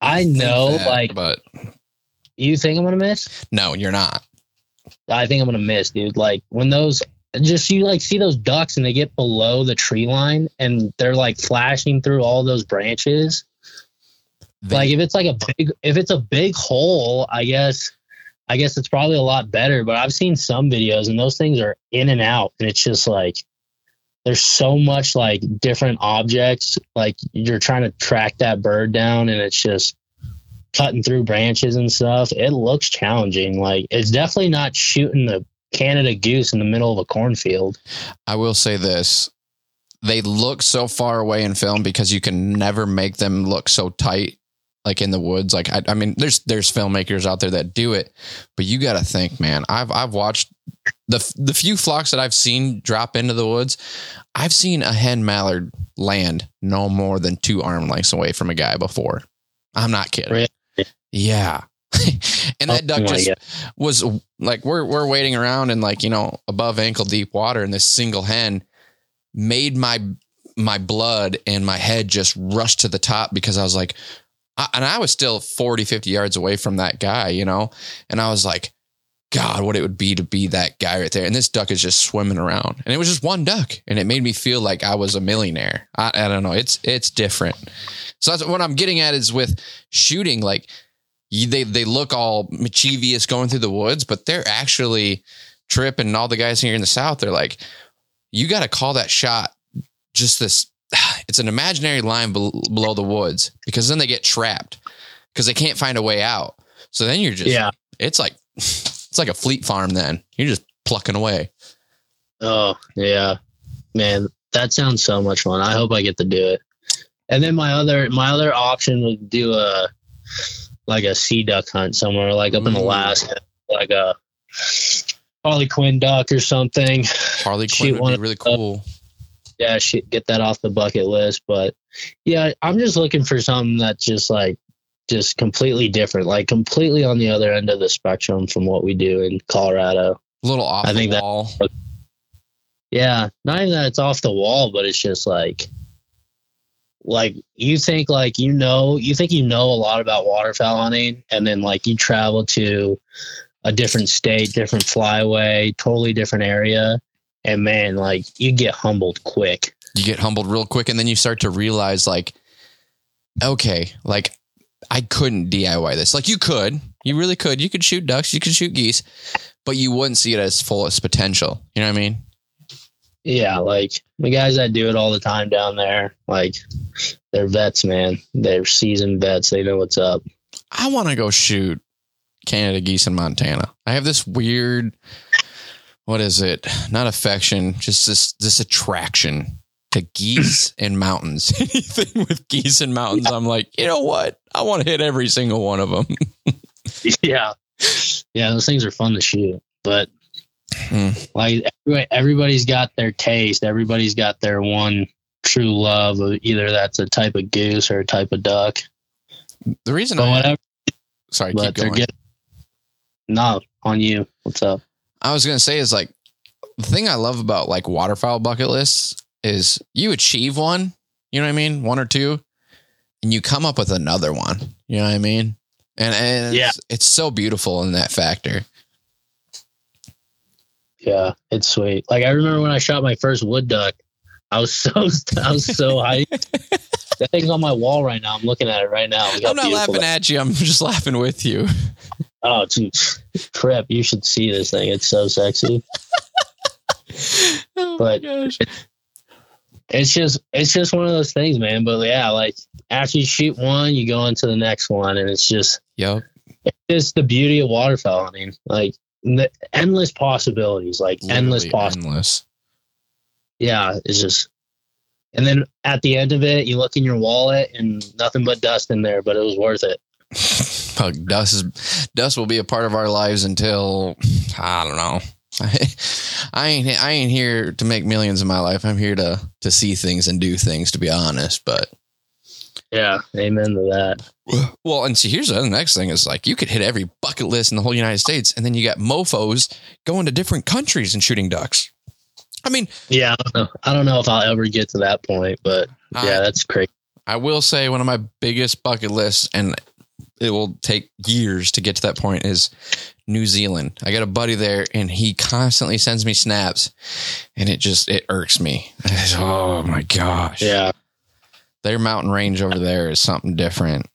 I know, that, like, but you think I'm going to miss? No, you're not. I think I'm going to miss, dude. Like, when those, just you, like, see those ducks and they get below the tree line and they're, like, flashing through all those branches. They, like, if it's, like, a big, if it's a big hole, I guess, I guess it's probably a lot better. But I've seen some videos and those things are in and out. And it's just, like, there's so much like different objects, like you're trying to track that bird down and it's just cutting through branches and stuff. It looks challenging. Like it's definitely not shooting the Canada goose in the middle of a cornfield. I will say this. They look so far away in film because you can never make them look so tight like in the woods. Like, I, I mean, there's, there's filmmakers out there that do it, but you got to think, man, I've, I've watched the, the few flocks that I've seen drop into the woods. I've seen a hen mallard land no more than two arm lengths away from a guy before. I'm not kidding. Really? Yeah. And that duck just was like, we're, we're wading around and like, you know, above ankle deep water. And this single hen made my, my blood and my head just rushed to the top because I was like, I, and I was still forty, fifty yards away from that guy, you know? And I was like, God, what it would be to be that guy right there. And this duck is just swimming around, and it was just one duck, and it made me feel like I was a millionaire. I, I don't know. It's, it's different. So that's what I'm getting at is with shooting. Like you, they, they look all mischievous going through the woods, but they're actually Trip and all the guys here in the South. They're like, you got to call that shot. Just this, it's an imaginary line below the woods, because then they get trapped because they can't find a way out. So then you're just, yeah. it's like, it's like a fleet farm. Then you're just plucking away. Oh yeah, man, that sounds so much fun. I hope I get to do it. And then my other, my other option would do a, like a sea duck hunt somewhere, like up mm. in Alaska, like a Harley Quinn duck or something. Harley Quinn would be really cool. Up. Yeah, shit, get that off the bucket list. But yeah, I'm just looking for something that's just like, just completely different, like completely on the other end of the spectrum from what we do in Colorado. A little off I think the wall. That, yeah, not even that it's off the wall, but it's just like, like you think like, you know, you think you know a lot about waterfowl hunting, and then like you travel to a different state, different flyway, totally different area. And man, like you get humbled quick. You get humbled real quick. And then you start to realize like, okay, like I couldn't D I Y this. Like you could, you really could, you could shoot ducks, you could shoot geese, but you wouldn't see it as fullest potential. You know what I mean? Yeah. Like the guys that do it all the time down there, like they're vets, man. They're seasoned vets. They know what's up. I want to go shoot Canada geese in Montana. I have this weird... What is it? Not affection, just this this attraction to geese and mountains. Anything with geese and mountains, yeah. I'm like, you know what? I want to hit every single one of them. yeah, yeah, those things are fun to shoot, but mm. like everybody, everybody's got their taste. Everybody's got their one true love. Of either that's a type of goose or a type of duck. The reason, but I whatever. Sorry, but keep going. No, on you. What's up? I was going to say is like the thing I love about like waterfowl bucket lists is you achieve one, you know what I mean? One or two, and you come up with another one, you know what I mean? And, and yeah. it's, it's so beautiful in that factor. Yeah, it's sweet. Like I remember when I shot my first wood duck, I was so, I was so hyped. That thing's on my wall right now. I'm looking at it right now. I'm not laughing that. at you. I'm just laughing with you. Oh, geez. Trip, you should see this thing. It's so sexy. oh but gosh. It's just it's just one of those things, man. But yeah, like after you shoot one, you go into the next one, and it's just yep. It's just the beauty of waterfowl. I mean, like the endless possibilities, like Literally endless possibilities. Yeah, it's just. And then at the end of it, you look in your wallet and nothing but dust in there, but it was worth it. Dust is, dust will be a part of our lives until I don't know. I, I ain't I ain't here to make millions in my life. I'm here to to see things and do things, to be honest. But yeah, amen to that. Well, and see, here's the next thing is like you could hit every bucket list in the whole United States, and then you got mofos going to different countries and shooting ducks. I mean, yeah, I don't know, I don't know if I'll ever get to that point, but yeah, I, that's crazy. I will say one of my biggest bucket lists, and it will take years to get to that point, is New Zealand. I got a buddy there and he constantly sends me snaps, and it just, it irks me. Oh my gosh. Yeah. Their mountain range over there is something different.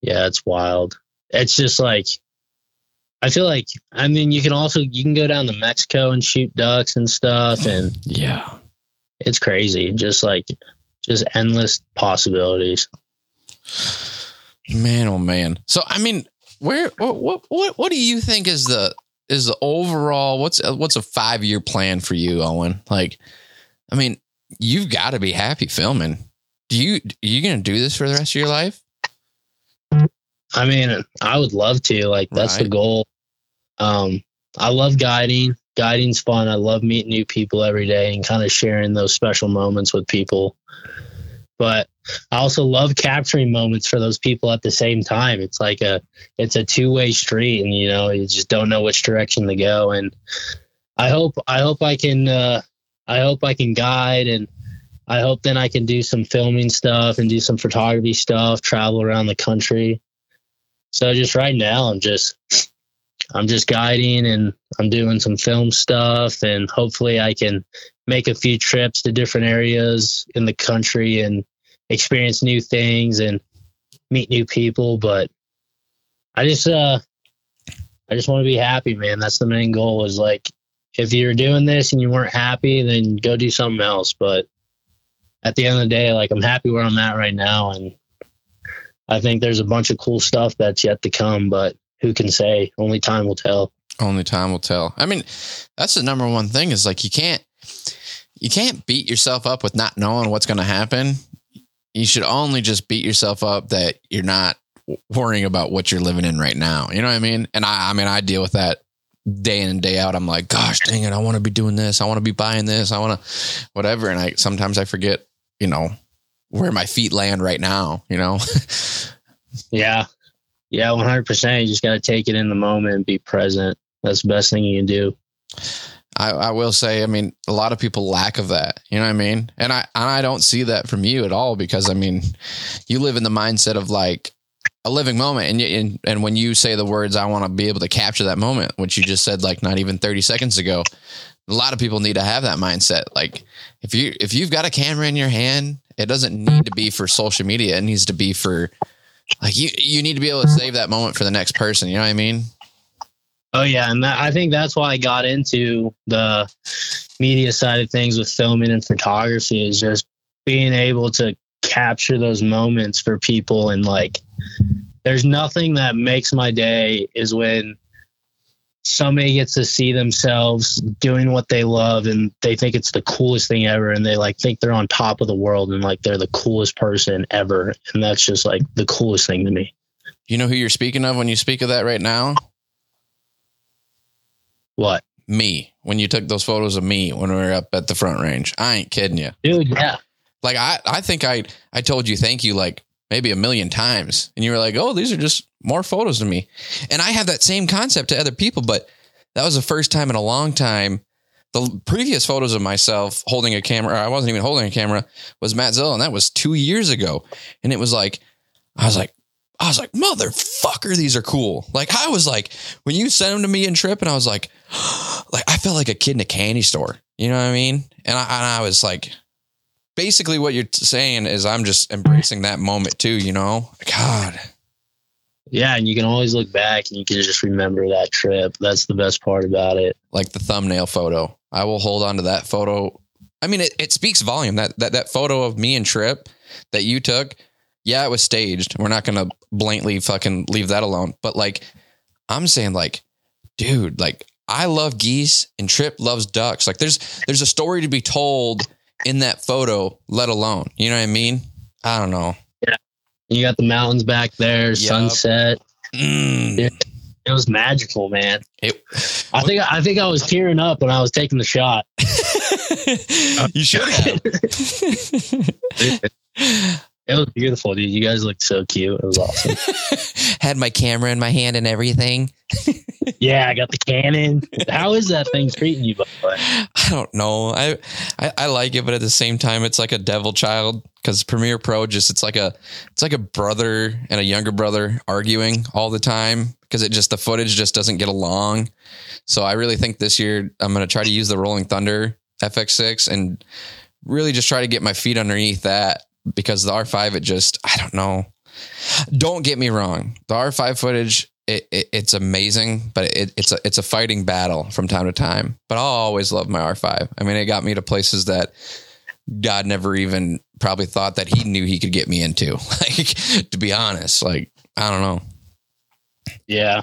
Yeah. It's wild. It's just like, I feel like, I mean, you can also, you can go down to Mexico and shoot ducks and stuff. And yeah, it's crazy. Just like, just endless possibilities. Man, oh man! So, I mean, where, what, what, what do you think is the is the overall? What's what's a five year plan for you, Owen? Like, I mean, you've got to be happy filming. Do you, are you going to do this for the rest of your life? I mean, I would love to, like, that's right. the goal. Um, I love guiding. Guiding's fun. I love meeting new people every day and kind of sharing those special moments with people. But I also love capturing moments for those people at the same time. It's like a, it's a two way street, and, you know, you just don't know which direction to go. And I hope, I hope I can, uh, I hope I can guide, and I hope then I can do some filming stuff and do some photography stuff, travel around the country. So just right now, I'm just, I'm just guiding, and I'm doing some film stuff, and hopefully I can make a few trips to different areas in the country and experience new things and meet new people. But I just, uh, I just want to be happy, man. That's the main goal, is like, if you're doing this and you weren't happy, then go do something else. But at the end of the day, like, I'm happy where I'm at right now. And I think there's a bunch of cool stuff that's yet to come, but who can say? Only time will tell. Only time will tell. I mean, that's the number one thing, is like, you can't, you can't beat yourself up with not knowing what's going to happen. You should only just beat yourself up that you're not worrying about what you're living in right now. You know what I mean? And I, I mean, I deal with that day in and day out. I'm like, gosh, dang it. I want to be doing this. I want to be buying this. I want to whatever. And I, sometimes I forget, you know, where my feet land right now, you know? Yeah. Yeah. one hundred percent. You just got to take it in the moment and be present. That's the best thing you can do. I, I will say, I mean, a lot of people lack of that, you know what I mean? And I, and I don't see that from you at all, because I mean, you live in the mindset of like a living moment. And, you, and, and when you say the words, I want to be able to capture that moment, which you just said, like, not even thirty seconds ago, a lot of people need to have that mindset. Like, if you, if you've got a camera in your hand, it doesn't need to be for social media. It needs to be for, like, you, you need to be able to save that moment for the next person. You know what I mean? Oh yeah. And that, I think that's why I got into the media side of things with filming and photography, is just being able to capture those moments for people. And like, there's nothing that makes my day is when somebody gets to see themselves doing what they love, and they think it's the coolest thing ever, and they like think they're on top of the world, and like they're the coolest person ever. And that's just like the coolest thing to me. You know who you're speaking of when you speak of that right now? What? Me. When you took those photos of me when we were up at the Front Range. I ain't kidding you. Dude, yeah. Like, I, I think I, I told you thank you like maybe a million times, and you were like, oh, these are just more photos of me. And I have that same concept to other people, but that was the first time in a long time. The previous photos of myself holding a camera, or I wasn't even holding a camera, was Matt Zell, and that was two years ago. And it was like, I was like, I was like, motherfucker, these are cool. Like, I was like, when you sent them to me in Trip, and I was like, like, I felt like a kid in a candy store. You know what I mean? And I, and I was like, basically what you're saying is I'm just embracing that moment too, you know? God. Yeah. And you can always look back and you can just remember that trip. That's the best part about it. Like the thumbnail photo. I will hold on to that photo. I mean, it, it speaks volume. That, that, that photo of me and Trip that you took. Yeah, it was staged. We're not going to blatantly fucking leave that alone. But like, I'm saying, like, dude, like, I love geese and Trip loves ducks. Like, there's, there's a story to be told in that photo, let alone, you know what I mean? I don't know. Yeah. You got the mountains back there, yep. Sunset. Mm. It, it was magical, man. It, I think I think I was tearing up when I was taking the shot. You should have. It was beautiful, dude. You guys looked so cute. It was awesome. Had my camera in my hand and everything. Yeah, I got the Canon. How is that thing treating you, by the way? I don't know. I, I I like it, but at the same time, it's like a devil child, because Premiere Pro just it's like a it's like a brother and a younger brother arguing all the time, because it just the footage just doesn't get along. So I really think this year I'm going to try to use the Rolling Thunder F X six and really just try to get my feet underneath that, because the R five, it just I don't know. Don't get me wrong, the R five footage. It, it, it's amazing, but it, it's a it's a fighting battle from time to time. But I'll always love my R five. I mean, it got me to places that God never even probably thought that he knew he could get me into. Like, to be honest, like, I don't know. Yeah,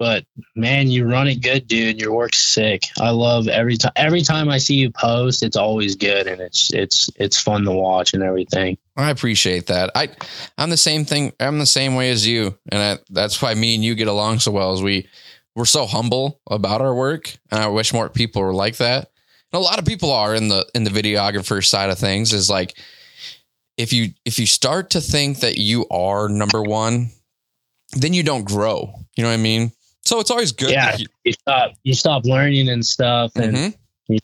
but man, you run it good, dude. Your work's sick. I love every time. Every time I see you post, it's always good, and it's it's it's fun to watch and everything. I appreciate that. I, I'm the same thing. I'm the same way as you. And I, that's why me and you get along so well, is we, we're so humble about our work. And I wish more people were like that. And a lot of people are in the, in the videographer side of things, is like, if you, if you start to think that you are number one, then you don't grow. You know what I mean? So it's always good. Yeah, you, you stop, you stop learning and stuff, and mm-hmm. you,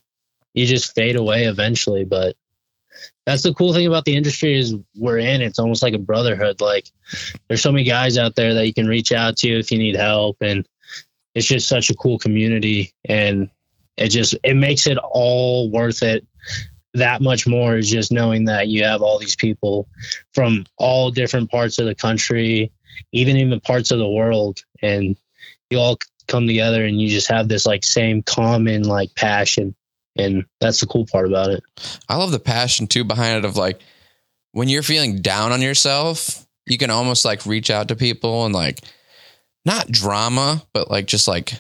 you just fade away eventually. But that's the cool thing about the industry is we're in, it's almost like a brotherhood. Like, there's so many guys out there that you can reach out to if you need help. And it's just such a cool community, and it just, it makes it all worth it. That much more is just knowing that you have all these people from all different parts of the country, even even parts of the world, and you all come together and you just have this like same common like passion. And that's the cool part about it. I love the passion too behind it, of like, when you're feeling down on yourself, you can almost like reach out to people and like, not drama, but like, just like,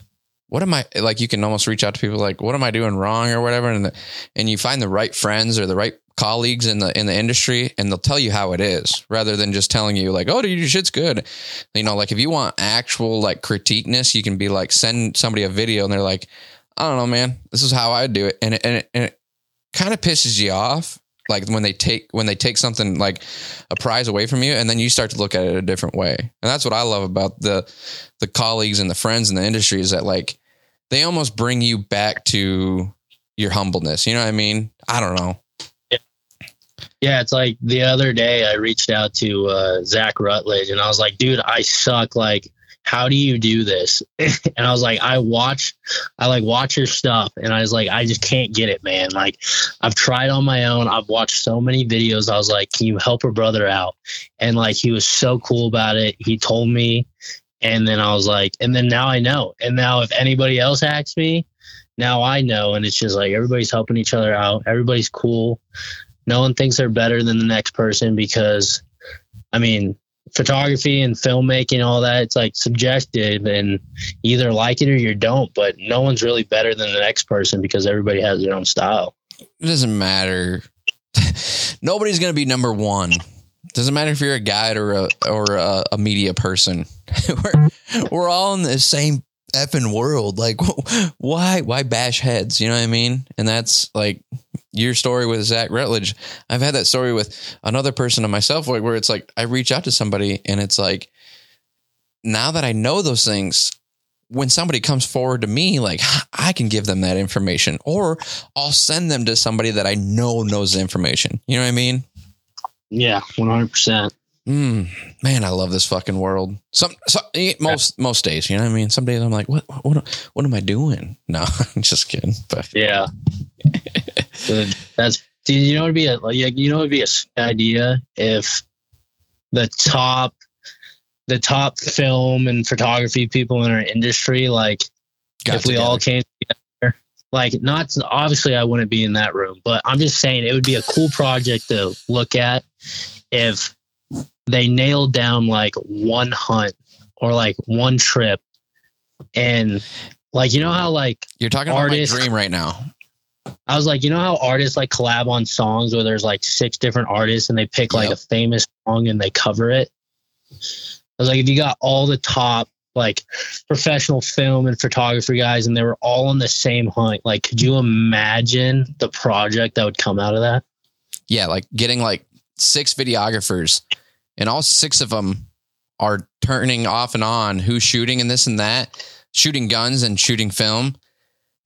what am I, like, you can almost reach out to people like, what am I doing wrong or whatever. And, the, and you find the right friends or the right colleagues in the, in the industry, and they'll tell you how it is, rather than just telling you like, oh, dude, your shit's good. You know, like, if you want actual like critiqueness, you can be like, send somebody a video and they're like, I don't know, man, this is how I do it. And it, and it, it kind of pisses you off. Like when they take, when they take something like a prize away from you, and then you start to look at it a different way. And that's what I love about the, the colleagues and the friends in the industry, is that like, they almost bring you back to your humbleness. You know what I mean? I don't know. Yeah, it's like the other day I reached out to uh, Zach Rutledge, and I was like, dude, I suck. Like, how do you do this? And I was like, I watch, I like watch your stuff. And I was like, I just can't get it, man. Like, I've tried on my own. I've watched so many videos. I was like, can you help a brother out? And like, he was so cool about it. He told me. And then I was like, and then now I know. And now if anybody else asks me, now I know. And it's just like, everybody's helping each other out. Everybody's cool. No one thinks they're better than the next person, because, I mean, photography and filmmaking, all that, it's like subjective, and you either like it or you don't, but no one's really better than the next person, because everybody has their own style. It doesn't matter. Nobody's going to be number one. Doesn't matter if you're a guide or a, or a, a media person. we're, we're all in the same effing world. Like, why, why bash heads? You know what I mean? And that's like, your story with Zach Rutledge. I've had that story with another person and myself, where it's like, I reach out to somebody, and it's like, now that I know those things, when somebody comes forward to me, like, I can give them that information, or I'll send them to somebody that I know knows the information. You know what I mean? Yeah. one hundred percent. Mm, man, I love this fucking world. Some, some most, most days, you know what I mean? Some days I'm like, what, what, what am I doing? No, I'm just kidding. But yeah. Dude, that's, dude, you know, it'd be a, like, you know, it'd be a idea if the top, the top film and photography people in our industry, like, Got if together. we all came together, like, not, obviously I wouldn't be in that room, but I'm just saying it would be a cool project to look at if they nailed down like one hunt or like one trip. And like, you know how like you're talking artists, about my dream right now. I was like, you know how artists like collab on songs where there's like six different artists and they pick like yep. a famous song and they cover it. I was like, if you got all the top like professional film and photography guys and they were all on the same hunt, like, could you imagine the project that would come out of that? Yeah. Like getting like six videographers and all six of them are turning off and on who's shooting and this and that, shooting guns and shooting film.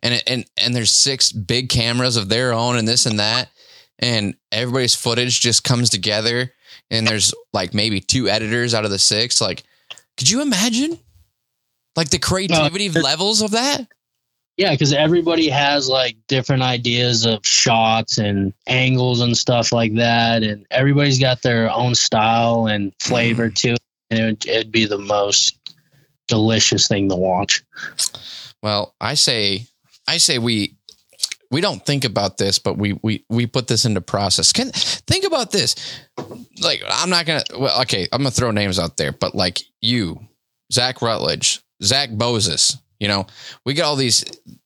And, and, and there's six big cameras of their own and this and that, and everybody's footage just comes together, and there's like maybe two editors out of the six. Like, could you imagine like the creativity uh, levels of that? Yeah. Cause everybody has like different ideas of shots and angles and stuff like that. And everybody's got their own style and flavor mm. to it. And it would, it'd be the most delicious thing to watch. Well, I say, I say we we don't think about this, but we we we put this into process. Can think about this. Like, I'm not gonna. Well, okay, I'm gonna throw names out there, but like you, Zach Rutledge, Zach Bozes. You know, we got all these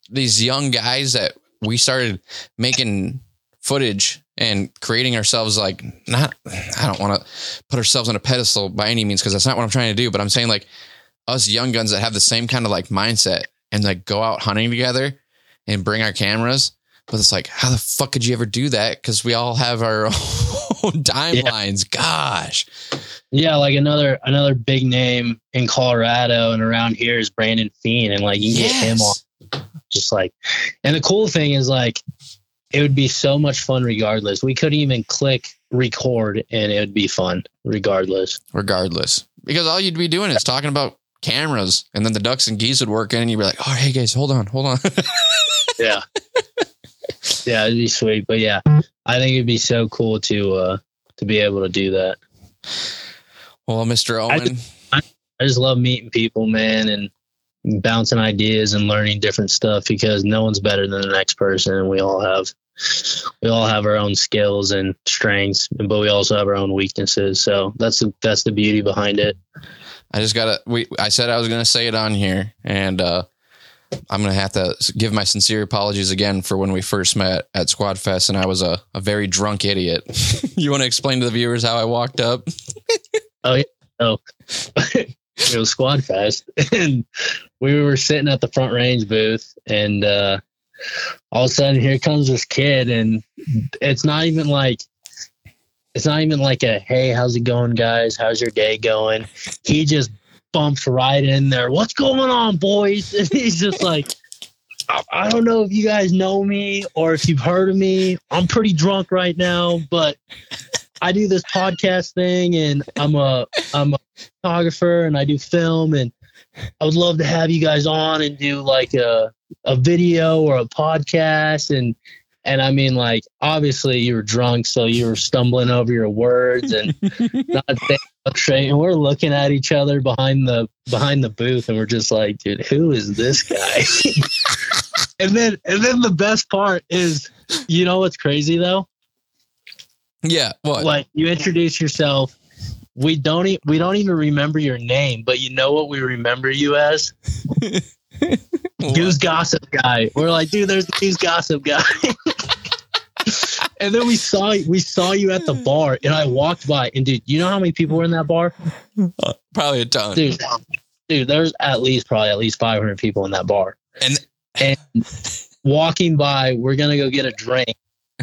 these young guys that we started making footage and creating ourselves like not, I don't want to put ourselves on a pedestal by any means, cause that's not what I'm trying to do. But I'm saying like us young guns that have the same kind of like mindset and like go out hunting together and bring our cameras. But it's like, how the fuck could you ever do that? Cause we all have our own timelines. Yeah. Gosh. Yeah. Like another, another big name in Colorado and around here is Brandon Friend. And like, you yes. get him on just like, and the cool thing is like, it would be so much fun regardless. We couldn't even click record and it would be fun regardless. Regardless. Because all you'd be doing is talking about cameras and then the ducks and geese would work in and you'd be like, oh, hey guys, hold on, hold on. Yeah. Yeah, it'd be sweet. But yeah, I think it'd be so cool to uh, to be able to do that. Well, Mister Owen. I just, I just love meeting people, man, and bouncing ideas and learning different stuff because no one's better than the next person. And we all have we all have our own skills and strengths, but we also have our own weaknesses. So that's the, that's the beauty behind it. I just gotta we I said I was gonna say it on here, and uh I'm gonna have to give my sincere apologies again for when we first met at Squad Fest and I was a, a very drunk idiot. You want to explain to the viewers how I walked up? Oh yeah. Oh. It was Squad Fest and we were sitting at the Front Range booth and uh, all of a sudden here comes this kid and it's not even like, it's not even like a, hey, how's it going guys? How's your day going? He just bumped right in there. What's going on boys? And he's just like, I don't know if you guys know me or if you've heard of me. I'm pretty drunk right now, but I do this podcast thing and I'm a, I'm a photographer and I do film and I would love to have you guys on and do like a, a video or a podcast. And, and I mean, like, obviously you were drunk, so you were stumbling over your words and not thinking up straight. And we're looking at each other behind the, behind the booth. And we're just like, dude, who is this guy? and then, and then the best part is, you know, what's crazy though? Yeah. What? Like you introduce yourself. We don't, e- we don't even remember your name, but you know what we remember you as? Goose Gossip Guy. We're like, dude, there's the Goose Gossip Guy. And then we saw, we saw you at the bar and I walked by and dude, you know how many people were in that bar? Uh, probably a ton. Dude, dude, there's at least probably at least five hundred people in that bar. And, and walking by, we're going to go get a drink.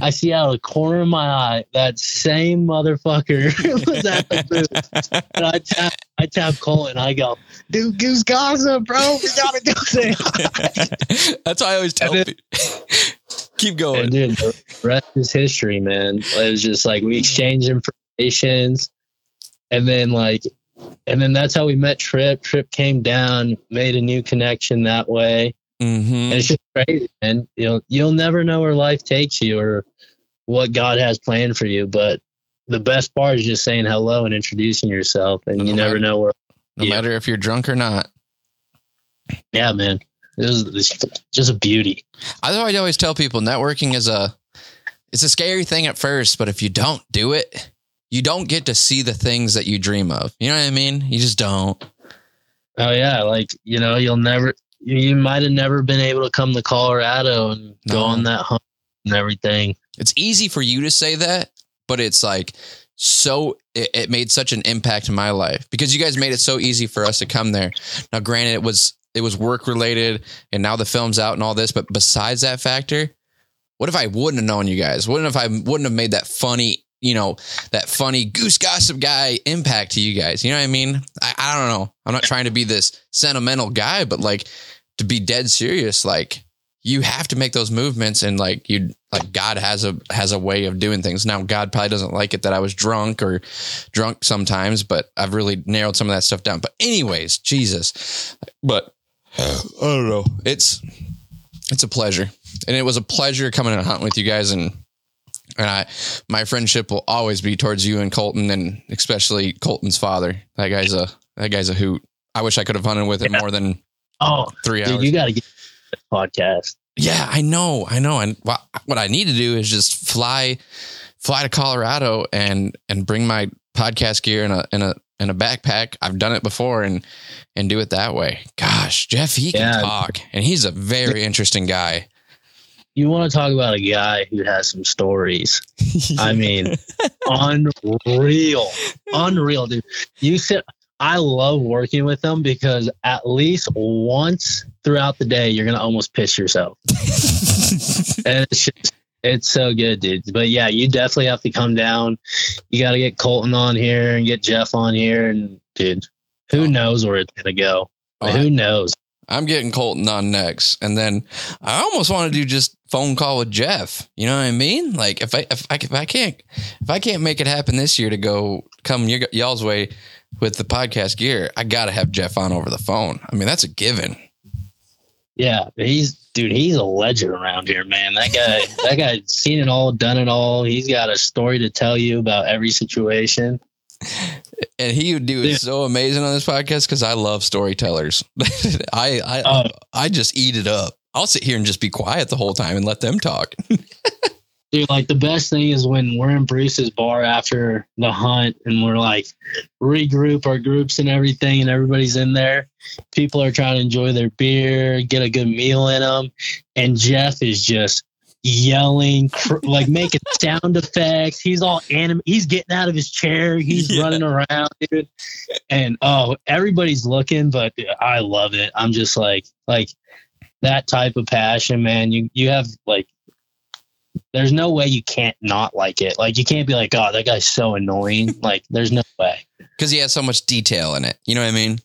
I see out of the corner of my eye that same motherfucker was at the booth. And I tap, I tap Colton. I go, dude, Goose Gossip, bro. We gotta go say hi. That's why I always tell people. Keep going. And dude, the rest is history, man. It was just like we exchanged informations, and then like, and then that's how we met. Trip, Trip came down, made a new connection that way. Mm-hmm. And it's just crazy, man. You know, you'll never know where life takes you or what God has planned for you. But the best part is just saying hello and introducing yourself, and no you matter, never know where. No you. matter if you're drunk or not. Yeah, man. This is, this is just a beauty. I always always tell people networking is a it's a scary thing at first, but if you don't do it, you don't get to see the things that you dream of. You know what I mean? You just don't. Oh yeah, like you know, you'll never. You might have never been able to come to Colorado and no. go on that hunt and everything. It's easy for you to say that, but it's like so it, it made such an impact in my life because you guys made it so easy for us to come there. Now, granted, it was it was work related and now the film's out and all this. But besides that factor, what if I wouldn't have known you guys? What if I wouldn't have made that funny, you know, that funny Goose Gossip Guy impact to you guys? You know what I mean? I, I don't know. I'm not trying to be this sentimental guy, but like to be dead serious, like you have to make those movements and like, you like God has a, has a way of doing things. Now, God probably doesn't like it that I was drunk or drunk sometimes, but I've really narrowed some of that stuff down. But anyways, Jesus, but I don't know. It's, it's a pleasure. And it was a pleasure coming and hunting with you guys. And And I, my friendship will always be towards you and Colton, and especially Colton's father. That guy's a that guy's a hoot. I wish I could have hunted with him yeah. more than oh three dude, hours. You got to get this podcast. Yeah, I know, I know. And wh- what I need to do is just fly, fly to Colorado and and bring my podcast gear in a in a in a backpack. I've done it before, and and do it that way. Gosh, Jeff, he can yeah. talk, and he's a very interesting guy. you want to talk about a guy who has some stories. I mean, unreal, unreal, dude. You said I love working with them because at least once throughout the day, you're going to almost piss yourself. And it's just, it's so good, dude. But yeah, you definitely have to come down. You got to get Colton on here and get Jeff on here. And dude, who oh. knows where it's going to go? Right. Who knows? I'm getting Colton on next. And then I almost want to do just phone call with Jeff. You know what I mean? Like if I, if I, if I can't, if I can't make it happen this year to go come y- y'all's way with the podcast gear, I got to have Jeff on over the phone. I mean, that's a given. Yeah. He's, dude, he's a legend around here, man. That guy, that guy's seen it all, done it all. He's got a story to tell you about every situation. And he would do it so amazing on this podcast because I love storytellers. I I, uh, I just eat it up. I'll sit here and just be quiet the whole time and let them talk. Dude, like the best thing is when we're in Bruce's bar after the hunt and we're like regroup our groups and everything and everybody's in there. People are trying to enjoy their beer, get a good meal in them. And Jeff is just yelling, cr- like making sound effects. He's all anim- he's getting out of his chair. He's yeah. running around, dude. And oh, everybody's looking, but I love it. I'm just like, like that type of passion, man. You, you have like, there's no way you can't not like it. Like you can't be like, oh, that guy's so annoying. Like there's no way. Cause he has so much detail in it. You know what I mean?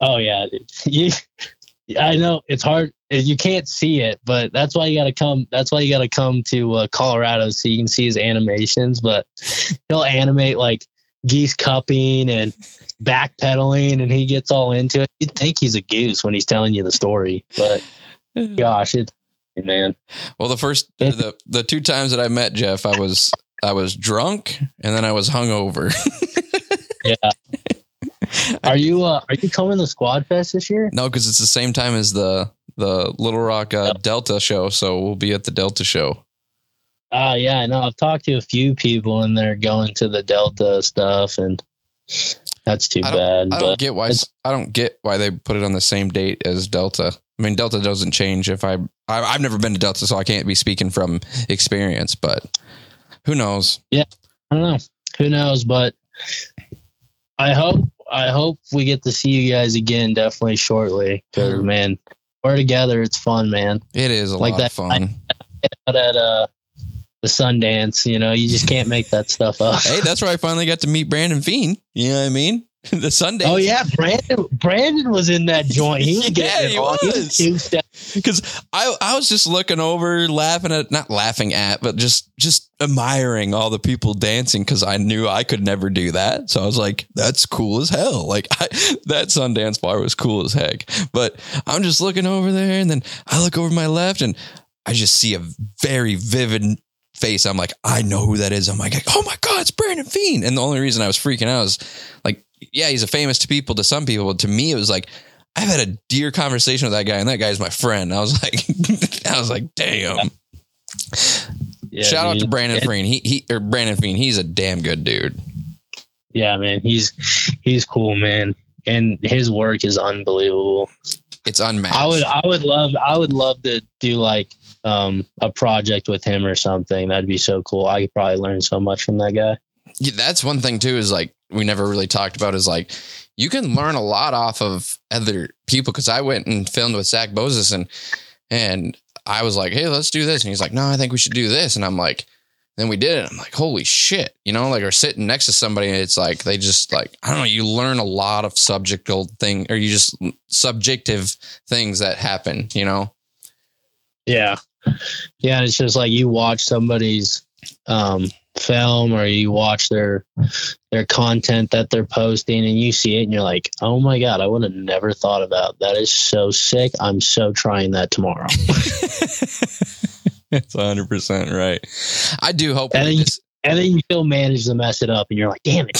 Oh yeah. You, I know it's hard. You can't see it, but that's why you got to come. That's why you got to come to uh, Colorado so you can see his animations. But he'll animate like geese cupping and backpedaling, and he gets all into it. You'd think he's a goose when he's telling you the story, but gosh, it's man. Well, the first the the two times that I met Jeff, I was I was drunk, and then I was hungover. Yeah. Are you uh, are you coming to Squad Fest this year? No, because it's the same time as the. the Little Rock uh, Delta show, so we'll be at the Delta show. Ah, uh, yeah, I know. I've talked to a few people, and they're going to the Delta stuff, and that's too I bad. I but don't get why. I don't get why they put it on the same date as Delta. I mean, Delta doesn't change. If I, I I've never been to Delta, so I can't be speaking from experience. But who knows? Yeah, I don't know. Who knows? But I hope I hope we get to see you guys again, definitely shortly. Because mm. man. We're together. It's fun, man. It is a like lot that, of fun. Out at uh, the Sundance, you know, you just can't make that stuff up. Hey, that's where I finally got to meet Brandon Fiend. You know what I mean? The Sundance. Oh yeah, Brandon. Brandon was in that joint. He was getting yeah, he all. was. Because I, I was just looking over, laughing at, not laughing at, but just, just admiring all the people dancing because I knew I could never do that. So I was like, that's cool as hell. Like I, that Sundance bar was cool as heck. But I'm just looking over there, and then I look over my left, and I just see a very vivid face. I'm like, I know who that is. I'm like, oh my god, it's Brandon Fiend. And the only reason I was freaking out is like. Yeah, he's a famous to people, to some people. To me, it was like, I've had a dear conversation with that guy, and that guy's my friend. I was like, I was like, damn. Yeah, Shout dude. out to Brandon yeah. Friend. He he or Brandon Fiend. He's a damn good dude. Yeah, man, he's he's cool, man, and his work is unbelievable. It's unmatched. I would I would love I would love to do like um, a project with him or something. That'd be so cool. I could probably learn so much from that guy. Yeah, that's one thing too. Is like. We never really talked about is like, you can learn a lot off of other people. Cause I went and filmed with Zach Boses and, and I was like, hey, let's do this. And he's like, no, I think we should do this. And I'm like, then we did it. I'm like, holy shit. You know, like, or sitting next to somebody and it's like, they just like, I don't know, you learn a lot of subjective thing or you just subjective things that happen, you know? Yeah. Yeah. And it's just like, you watch somebody's, um, film or you watch their their content that they're posting and you see it and you're like, oh my god, I would have never thought about that. Is so sick. I'm so trying that tomorrow. That's one hundred percent right. I do hope, and then, you, and then you still manage to mess it up and you're like, damn it.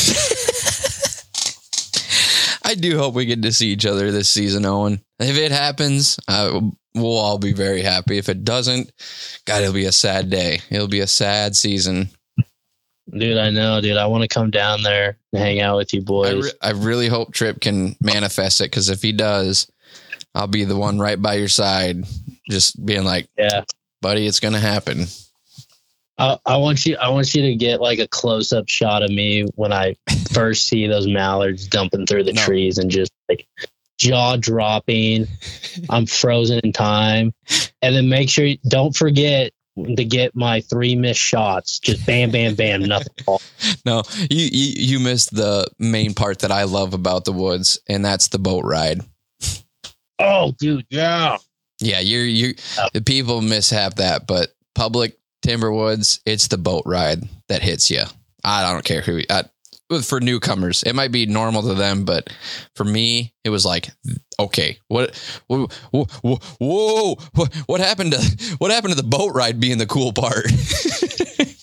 I do hope we get to see each other this season, Owen. If it happens, I we'll all be very happy. If it doesn't, god, it'll be a sad day. It'll be a sad season. Dude, I know, dude. I want to come down there and hang out with you boys. I, re- I really hope Trip can manifest it, because if he does, I'll be the one right by your side, just being like, yeah, buddy, it's going to happen. I, I want you, I want you to get like a close up shot of me when I first see those mallards dumping through the no. trees and just like jaw dropping. I'm frozen in time. And then make sure you don't forget to get my three missed shots. Just bam, bam, bam, nothing. No, you, you, you missed the main part that I love about the woods, and that's the boat ride. Oh, dude. Yeah. Yeah. You're, you, oh. the people mishap that, but public Timberwoods, it's the boat ride that hits you. I don't care who, I, for newcomers, it might be normal to them, but for me, it was like, okay, what, whoa, whoa, whoa what, what happened to, what happened to the boat ride being the cool part?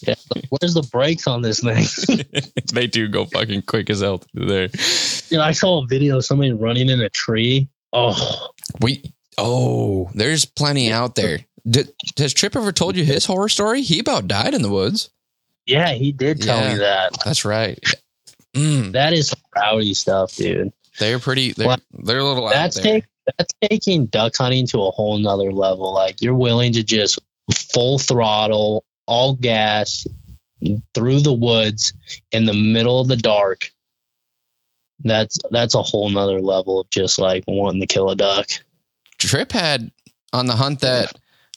Yeah, where's the brakes on this thing? They do go fucking quick as hell through there. You know, I saw a video of somebody running in a tree. Oh, we, oh, there's plenty out there. Did, has Trip ever told you his horror story? He about died in the woods. Yeah, he did tell yeah, me that. That's right. Mm. That is rowdy stuff, dude. They're pretty. They're, like, they're a little. That's out there. Take, that's taking duck hunting to a whole nother level. Like you're willing to just full throttle, all gas, through the woods in the middle of the dark. That's that's a whole nother level of just like wanting to kill a duck. Trip had on the hunt that,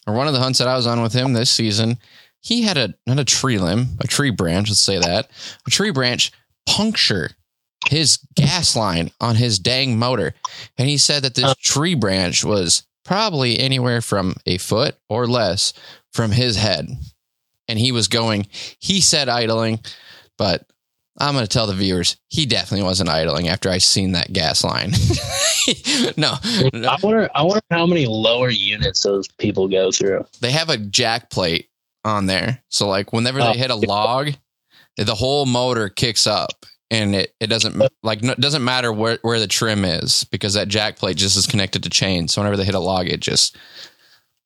or one of the hunts that I was on with him this season, he had a, not a tree limb, a tree branch, let's say that, a tree branch puncture his gas line on his dang motor. And he said that this tree branch was probably anywhere from a foot or less from his head. And he was going, he said idling, but I'm going to tell the viewers, he definitely wasn't idling after I seen that gas line. no, no. I wonder, I wonder how many lower units those people go through. They have a jack plate on there. So like whenever they hit a log, the whole motor kicks up, and it, it doesn't like, no, it doesn't matter where, where the trim is, because that jack plate just is connected to chain. So whenever they hit a log, it just,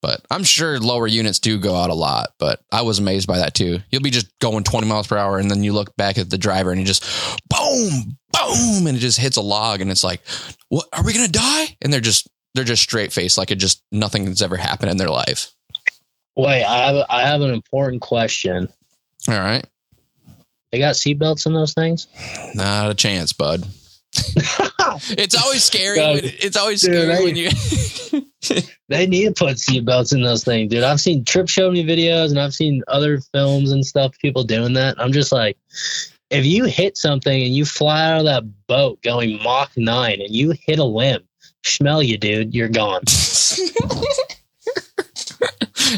but I'm sure lower units do go out a lot, but I was amazed by that too. You'll be just going twenty miles per hour. And then you look back at the driver and you just boom, boom. And it just hits a log, and it's like, what, are we going to die? And they're just, they're just straight faced. Like it just, nothing has ever happened in their life. Wait, I have, I have an important question. All right. They got seatbelts in those things? Not a chance, bud. It's always scary. When, it's always dude, scary they, when you... They need to put seatbelts in those things, dude. I've seen Trip show me videos, and I've seen other films and stuff, people doing that. I'm just like, if you hit something and you fly out of that boat going Mach nine and you hit a limb, smell you, dude, you're gone.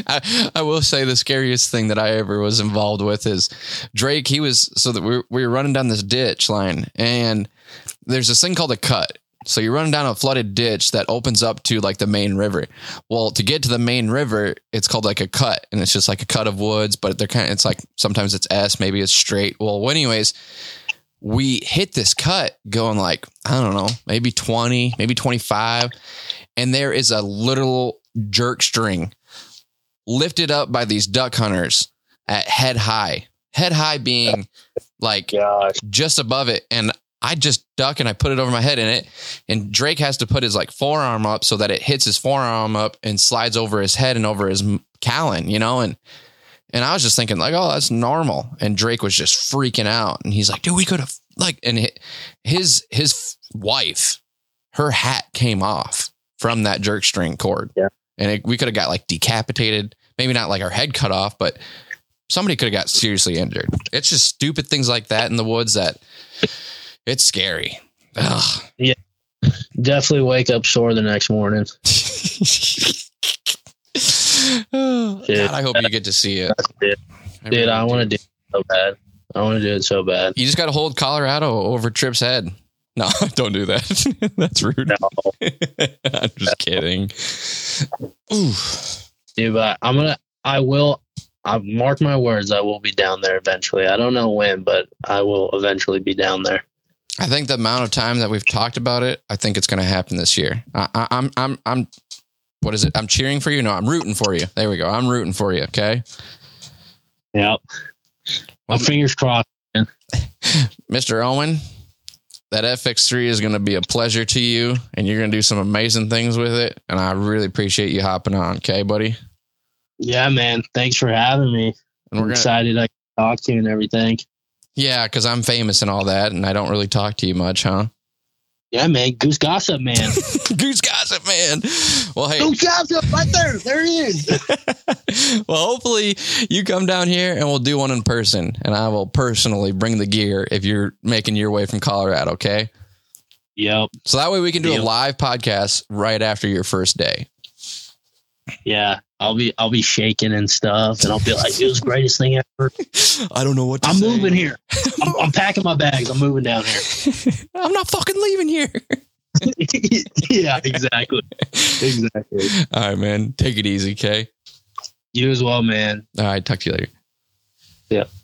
I, I will say the scariest thing that I ever was involved with is Drake. He was so that we we were running down this ditch line, and there's this thing called a cut. So you're running down a flooded ditch that opens up to like the main river. Well, to get to the main river, it's called like a cut, and it's just like a cut of woods, but they're kind of, it's like, sometimes it's S, maybe it's straight. Well, anyways, we hit this cut going like, I don't know, maybe twenty, maybe twenty-five. And there is a literal jerk string lifted up by these duck hunters at head high, head high being like Gosh. just above it. And I just duck and I put it over my head in it. And Drake has to put his like forearm up so that it hits his forearm up and slides over his head and over his cowling, you know? And, and I was just thinking like, oh, that's normal. And Drake was just freaking out. And he's like, dude, we could have like, and his, his wife, her hat came off from that jerk string cord. Yeah. And it, we could have got like decapitated, maybe not like our head cut off, but somebody could have got seriously injured. It's just stupid things like that in the woods that it's scary. Ugh. Yeah. Definitely wake up sore the next morning. God, I hope you get to see it. it. I Dude, really I want to do it so bad. I want to do it so bad. You just got to hold Colorado over Trip's head. No, don't do that. That's rude. No. I'm just kidding. Ooh. Dude, but I'm gonna. I will. I mark my words. I will be down there eventually. I don't know when, but I will eventually be down there. I think the amount of time that we've talked about it, I think it's going to happen this year. I, I, I'm. I'm. I'm. What is it? I'm cheering for you. No, I'm rooting for you. There we go. I'm rooting for you. Okay. Yep. My um, fingers crossed, man. Mister Owen, that F X three is going to be a pleasure to you, and you're going to do some amazing things with it. And I really appreciate you hopping on. Okay, buddy. Yeah, man. Thanks for having me. And we're I'm excited I can talk to you and everything. Yeah, because I'm famous and all that, and I don't really talk to you much, huh? Yeah, man. Goose gossip, man. Goose gossip, man. Well, hey. Goose gossip right there. There he is. Well, hopefully you come down here and we'll do one in person, and I will personally bring the gear if you're making your way from Colorado, okay? Yep. So that way we can do yep. a live podcast right after your first day. Yeah. I'll be I'll be shaking and stuff, and I'll be like, it was the greatest thing ever. I don't know what to I'm say. moving here. I'm, I'm packing my bags. I'm moving down here. I'm not fucking leaving here. Yeah, exactly. Exactly. All right, man. Take it easy, okay? You as well, man. All right. Talk to you later. Yeah.